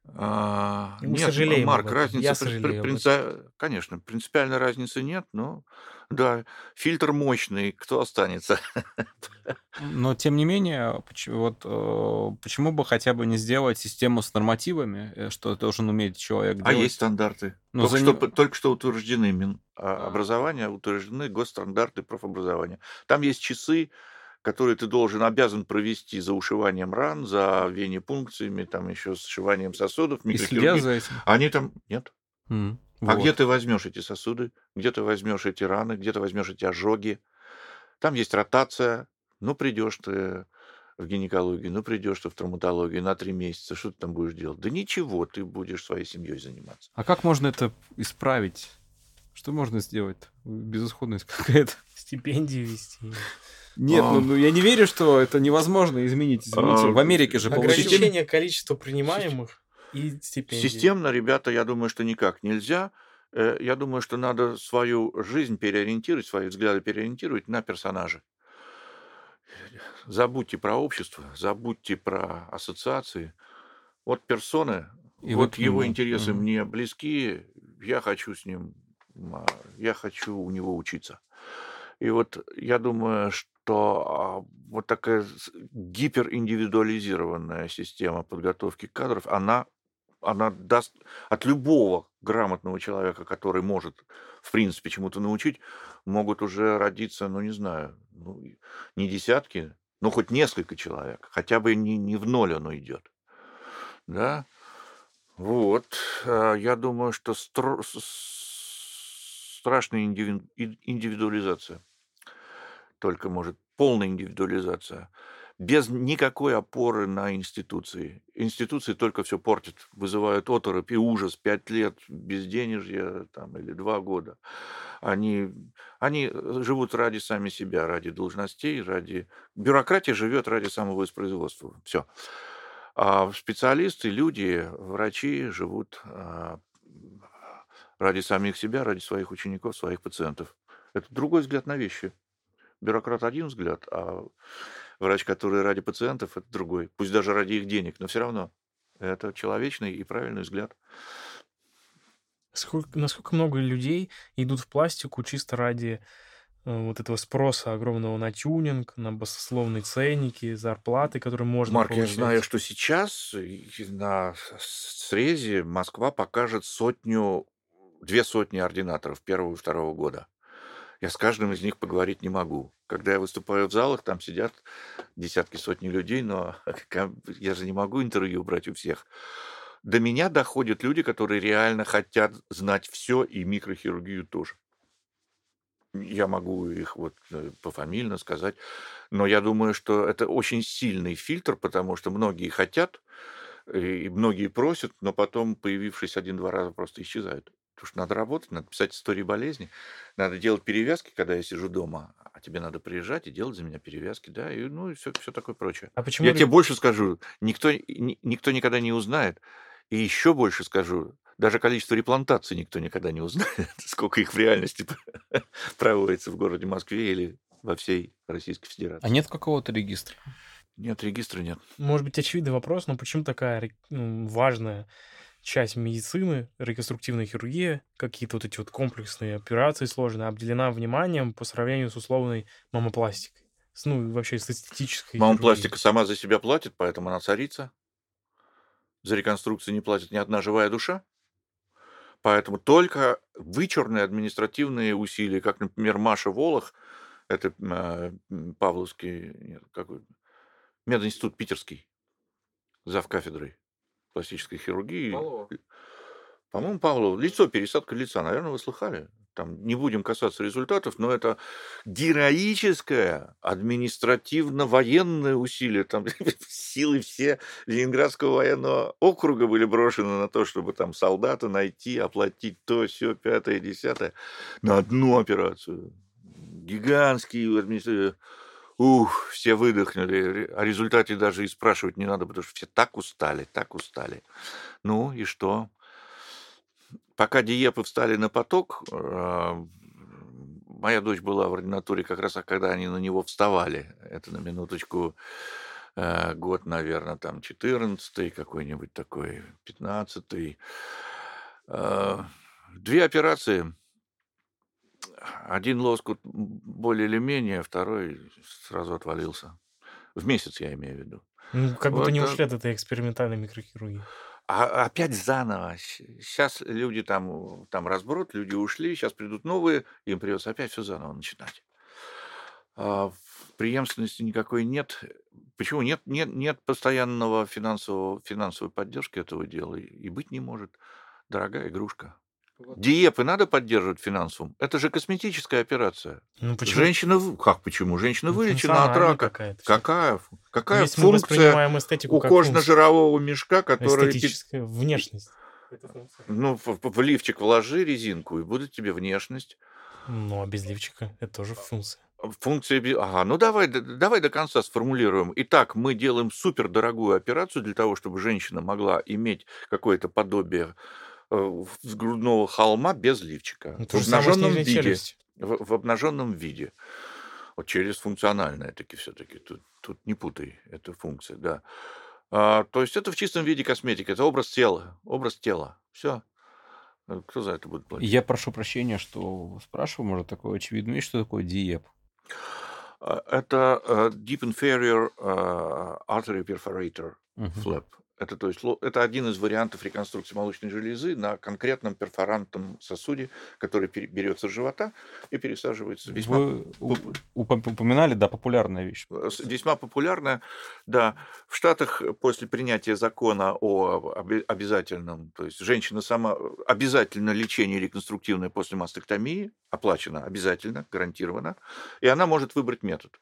Нет, Марк, разница... Конечно, принципиальной разницы нет, но... Да, фильтр мощный, кто останется? Но, тем не менее, почему бы хотя бы не сделать систему с нормативами, что должен уметь человек делать? А есть стандарты. Только что утверждены Минобразование, утверждены госстандарты профобразования. Там есть часы, которые ты обязан провести за ушиванием ран, за венепункциями, там еще сшиванием сосудов, микрохирургией. Они там... Нет. А вот. Где ты возьмешь эти сосуды, где ты возьмешь эти раны, где ты возьмешь эти ожоги? Там есть ротация. Ну, придешь ты в гинекологию, ну, придешь ты в травматологию на 3 месяца. Что ты там будешь делать? Да ничего, ты будешь своей семьей заниматься. А как можно это исправить? Что можно сделать? Безысходность какая-то. Стипендии вести. Нет, ну я не верю, что это невозможно изменить. Извините, в Америке же получили... Ограничение количества принимаемых и стипендий. Системно, ребята, я думаю, что никак нельзя. Я думаю, что надо свою жизнь переориентировать, свои взгляды переориентировать на персонажей. Забудьте про общество, забудьте про ассоциации. Вот персоны, и вот его интересы мне близки, я хочу с ним, я хочу у него учиться. И вот я думаю, что вот такая гипериндивидуализированная система подготовки кадров, она даст от любого грамотного человека, который может, в принципе, чему-то научить, могут уже родиться, ну, не знаю, ну, не десятки, но хоть несколько человек. Хотя бы не в ноль оно идет. Да? Вот. Я думаю, что страшная индивидуализация. Только, может, полная индивидуализация. Без никакой опоры на институции. Институции только все портят, вызывают оторопь и ужас. 5 лет безденежья там, или 2 года. Они живут ради сами себя, ради должностей, ради... Бюрократия живет ради самого воспроизводства. Все. А специалисты, люди, врачи живут ради самих себя, ради своих учеников, своих пациентов. Это другой взгляд на вещи. Бюрократ один взгляд, а... Врач, который ради пациентов, это другой. Пусть даже ради их денег, но все равно это человечный и правильный взгляд. Насколько много людей идут в пластику чисто ради вот этого спроса огромного на тюнинг, на баснословные ценники, зарплаты, которые можно получать? Я знаю, что сейчас на срезе Москва покажет 200 ординаторов 1-го и 2-го года. Я с каждым из них поговорить не могу. Когда я выступаю в залах, там сидят десятки, сотни людей, но я же не могу интервью брать у всех. До меня доходят люди, которые реально хотят знать все и микрохирургию тоже. Я могу их вот пофамильно сказать, но я думаю, что это очень сильный фильтр, потому что многие хотят и многие просят, но потом, появившись 1-2 раза, просто исчезают. Потому что надо работать, надо писать истории болезни, надо делать перевязки, когда я сижу дома, а тебе надо приезжать и делать за меня перевязки, да, и, ну, и все такое прочее. А почему я тебе больше скажу, никто никогда не узнает, и еще больше скажу, даже количество реплантаций никто никогда не узнает, сколько их в реальности проводится в городе Москве или во всей Российской Федерации. А нет какого-то регистра? Нет, регистра нет. Может быть, очевидный вопрос, но почему такая важная часть медицины, реконструктивная хирургия, какие-то вот эти вот комплексные операции сложные, обделена вниманием по сравнению с условной мамопластикой. Ну, вообще с эстетической. Мамопластика сама за себя платит, поэтому она царица. За реконструкцию не платит ни одна живая душа. Поэтому только вычурные административные усилия, как, например, Маша Волах, это Павловский мединститут питерский, завкафедрой пластической хирургии. Павлов. По-моему, Павлов. Пересадка лица. Наверное, вы слыхали. Там не будем касаться результатов, но это героическое административно-военное усилие. Там силы все Ленинградского военного округа были брошены на то, чтобы там солдата найти, оплатить то, сё, 5-е, 10-е. На одну операцию. Гигантские административные... все выдохнули. О результате даже и спрашивать не надо, потому что все так устали. Ну и что? Пока диепы встали на поток, моя дочь была в ординатуре как раз, когда они на него вставали. Это на минуточку год, наверное, там 14-й, какой-нибудь такой, 15-й. 2 операции. Один лоскут более или менее, второй сразу отвалился. В месяц, я имею в виду. Как будто не ушли от этой экспериментальной микрохирургии. А опять заново. Сейчас люди там разброд, люди ушли, сейчас придут новые, им придется опять все заново начинать. Преемственности никакой нет. Почему? Нет постоянного финансовой поддержки этого дела. И быть не может. Дорогая игрушка. Вот. Диепы надо поддерживать финансовым. Это же косметическая операция. Ну, почему? Женщина... Как почему? Женщина вылечена от рака. Какая функция у кожно-жирового мешка, который... Эстетическая внешность. Ну, в лифчик вложи резинку, и будет тебе внешность. Ну, а без лифчика это тоже функция. Функции... Ага, ну давай до конца сформулируем. Итак, мы делаем супердорогую операцию для того, чтобы женщина могла иметь какое-то подобие с грудного холма без лифчика. Это в обнаженном виде. В обнаженном виде. Вот через функциональное все-таки. Тут не путай, это функция, да. То есть это в чистом виде косметика, это образ тела. Все. Кто за это будет платить? Я прошу прощения, что спрашиваю, может, такое очевидное, что такое диеп? Это Deep Inferior Artery Perforator Flap. Это, то есть, это один из вариантов реконструкции молочной железы на конкретном перфорантном сосуде, который берется с живота и пересаживается. Весьма... Вы упоминали, да, популярная вещь. Весьма популярная, да. В Штатах после принятия закона о обязательном, то есть женщина сама, обязательно лечение реконструктивное после мастектомии, оплачено обязательно, гарантированно, и она может выбрать метод.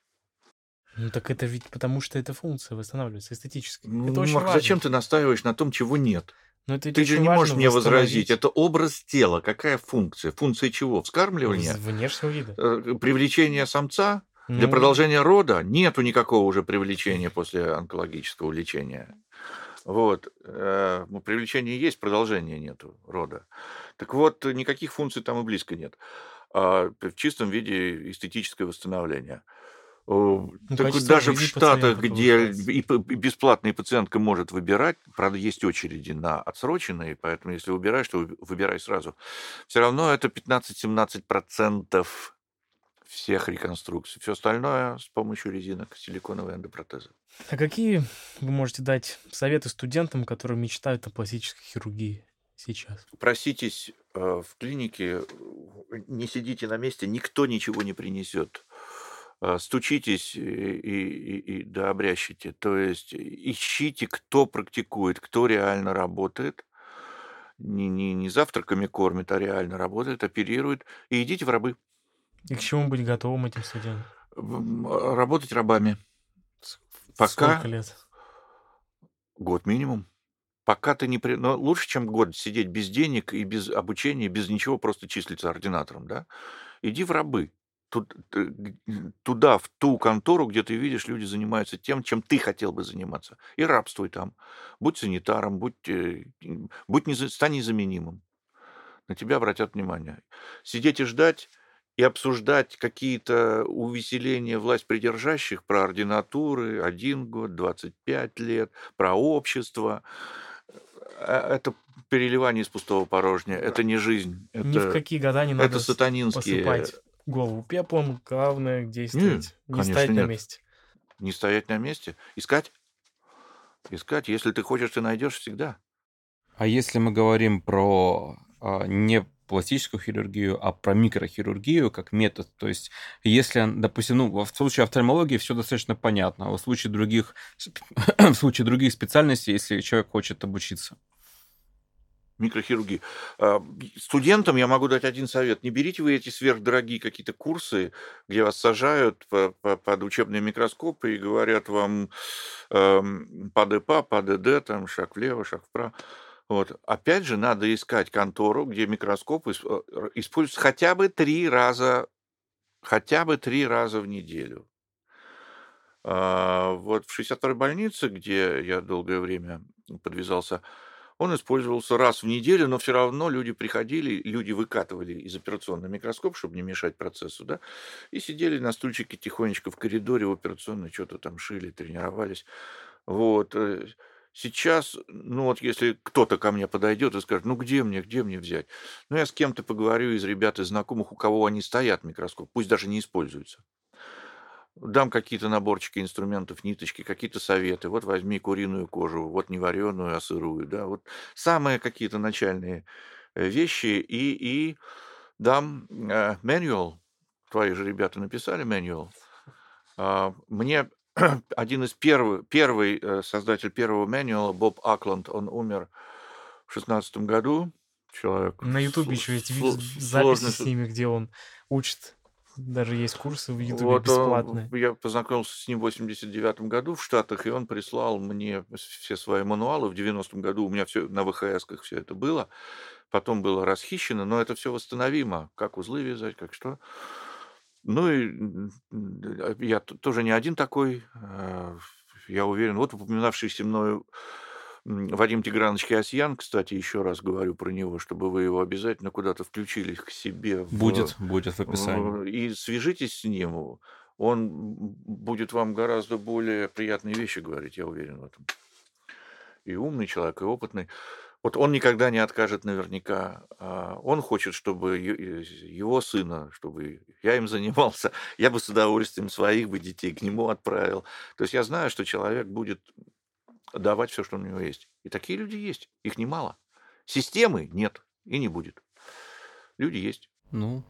Ну, так это ведь потому, что эта функция восстанавливается эстетически. Это очень важно. Зачем ты настаиваешь на том, чего нет? Ты же не можешь мне возразить. Это образ тела. Какая функция? Функция чего? Вскармливание? Внешнего вида. Привлечение самца? Для продолжения рода? Нету никакого уже привлечения после онкологического лечения. Вот. Привлечение есть, продолжения нету рода. Так вот, никаких функций там и близко нет. В чистом виде эстетическое восстановление. Так даже в Штатах, где и бесплатная пациентка может выбирать, правда, есть очереди на отсроченные, поэтому если выбираешь, то выбирай сразу. Все равно это 15-17% всех реконструкций. Все остальное с помощью резинок, силиконовой эндопротезы. А какие вы можете дать советы студентам, которые мечтают о пластической хирургии сейчас? Проситесь в клинике, не сидите на месте, никто ничего не принесет. Стучитесь и дообрящите. То есть ищите, кто практикует, кто реально работает. Не завтраками кормит, а реально работает, оперирует. И идите в рабы. И к чему быть готовым этим студентам? Работать рабами. Сколько лет? Год минимум. Пока ты не... Но лучше, чем год сидеть без денег и без обучения, без ничего, просто числиться ординатором. Да? Иди в рабы. Туда, в ту контору, где ты видишь, люди занимаются тем, чем ты хотел бы заниматься. И рабствуй там. Будь санитаром, стань незаменимым. На тебя обратят внимание. Сидеть и ждать, и обсуждать какие-то увеселения власть придержащих про ординатуры 1 год, 25 лет, про общество. Это переливание из пустого порожня. Это не жизнь. Это, ни в какие года не надо посыпать голову пеплом, главное действовать. Не стоять на месте. Не стоять на месте. Искать. Если ты хочешь, ты найдешь всегда. А если мы говорим про не пластическую хирургию, а про микрохирургию как метод, то есть если, допустим, в случае офтальмологии все достаточно понятно, а в случае других специальностей, если человек хочет обучиться. Микрохирургии. Студентам я могу дать один совет. Не берите вы эти сверхдорогие какие-то курсы, где вас сажают под учебные микроскопы и говорят вам ПДП, ПДД, там, шаг влево, шаг вправо. Вот. Опять же, надо искать контору, где микроскоп используется хотя бы три раза в неделю. Вот в 62-й больнице, где я долгое время подвязался, он использовался раз в неделю, но все равно люди приходили, люди выкатывали из операционного микроскоп, чтобы не мешать процессу, да, и сидели на стульчике тихонечко в коридоре в операционной, что-то там шили, тренировались. Вот. Сейчас, если кто-то ко мне подойдет и скажет, где мне взять? Я с кем-то поговорю из ребят, из знакомых, у кого они стоят микроскоп, пусть даже не используются. Дам какие-то наборчики инструментов, ниточки, какие-то советы. Вот возьми куриную кожу, вот не вареную, а сырую. Да? Вот самые какие-то начальные вещи. И дам manual. Твои же ребята написали manual. Мне один из первый создатель первого manual, Боб Акленд, он умер в 2016 году. Человек на Ютубе еще есть записи с ними, где он учит. Даже есть курсы в Ютубе бесплатные. Я познакомился с ним в 89-м году в Штатах, и он прислал мне все свои мануалы. В 90-м году у меня все на ВХС-ках все это было. Потом было расхищено, но это все восстановимо. Как узлы вязать, как что. Ну, и я тоже не один такой, я уверен. Вот упоминавшийся мною Вадим Тигранович Киасьян, кстати, еще раз говорю про него, чтобы вы его обязательно куда-то включили к себе. Будет в описании. И свяжитесь с ним, он будет вам гораздо более приятные вещи говорить, я уверен в этом. И умный человек, и опытный. Вот он никогда не откажет наверняка. Он хочет, чтобы его сына, чтобы я им занимался. Я бы с удовольствием своих бы детей к нему отправил. То есть я знаю, что человек будет давать все, что у него есть. И такие люди есть. Их немало. Системы нет и не будет. Люди есть. Ну,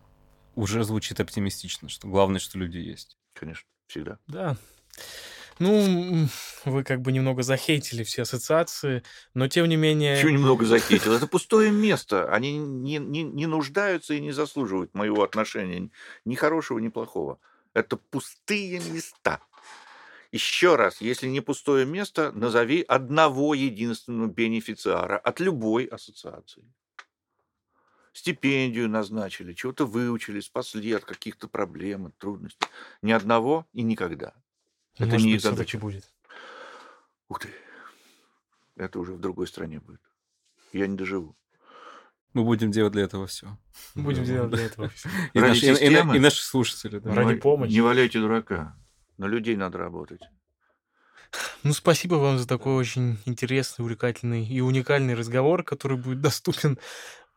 уже звучит оптимистично, что главное, что люди есть. Конечно, всегда. Да. Ну, вы как бы немного захейтили все ассоциации, но тем не менее... Чего немного захейтил? Это пустое место. Они не нуждаются и не заслуживают моего отношения. Ни хорошего, ни плохого. Это пустые места. Еще раз, если не пустое место, назови одного единственного бенефициара от любой ассоциации. Стипендию назначили, чего-то выучили, спасли от каких-то проблем, от трудностей. Ни одного и никогда. Это может не быть, задача будет. Ух ты. Это уже в другой стране будет. Я не доживу. Мы будем делать для этого все. И наши слушатели. Ради помощи. Не валяйте дурака. На людей надо работать. Ну, спасибо вам за такой очень интересный, увлекательный и уникальный разговор, который будет доступен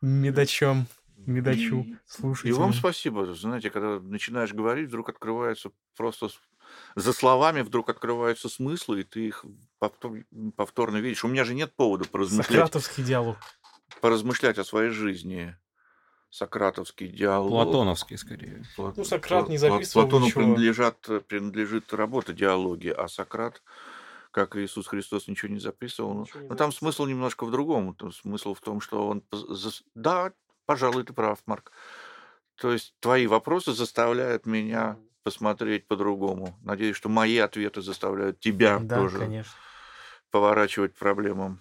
медачу, слушателям. И вам спасибо. Знаете, когда начинаешь говорить, вдруг открывается просто... За словами вдруг открываются смыслы, и ты их повторно видишь. У меня же нет повода поразмышлять. Сократовский диалог. Поразмышлять о своей жизни. Сократовский диалог. Платоновский, скорее. Ну, Сократ не записывал Платону ничего. Принадлежит работа диалоги, а Сократ, как Иисус Христос, ничего не записывал. Но там смысл немножко в другом. Там смысл в том, что он... Да, пожалуй, ты прав, Марк. То есть твои вопросы заставляют меня... посмотреть по-другому. Надеюсь, что мои ответы заставляют тебя тоже поворачивать проблемам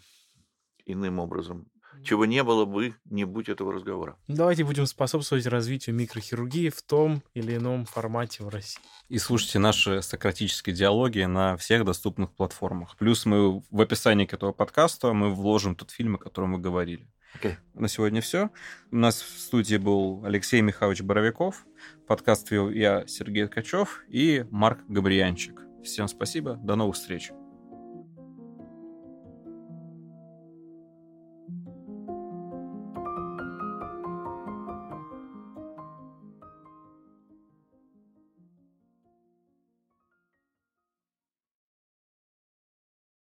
иным образом. Чего не было бы, не будь этого разговора. Давайте будем способствовать развитию микрохирургии в том или ином формате в России. И слушайте наши сократические диалоги на всех доступных платформах. Плюс мы в описании к этому подкасту мы вложим тот фильм, о котором вы говорили. Okay. На сегодня все. У нас в студии был Алексей Михайлович Боровиков, подкаст вел я, Сергей Ткачев, и Марк Габриянчик. Всем спасибо, до новых встреч.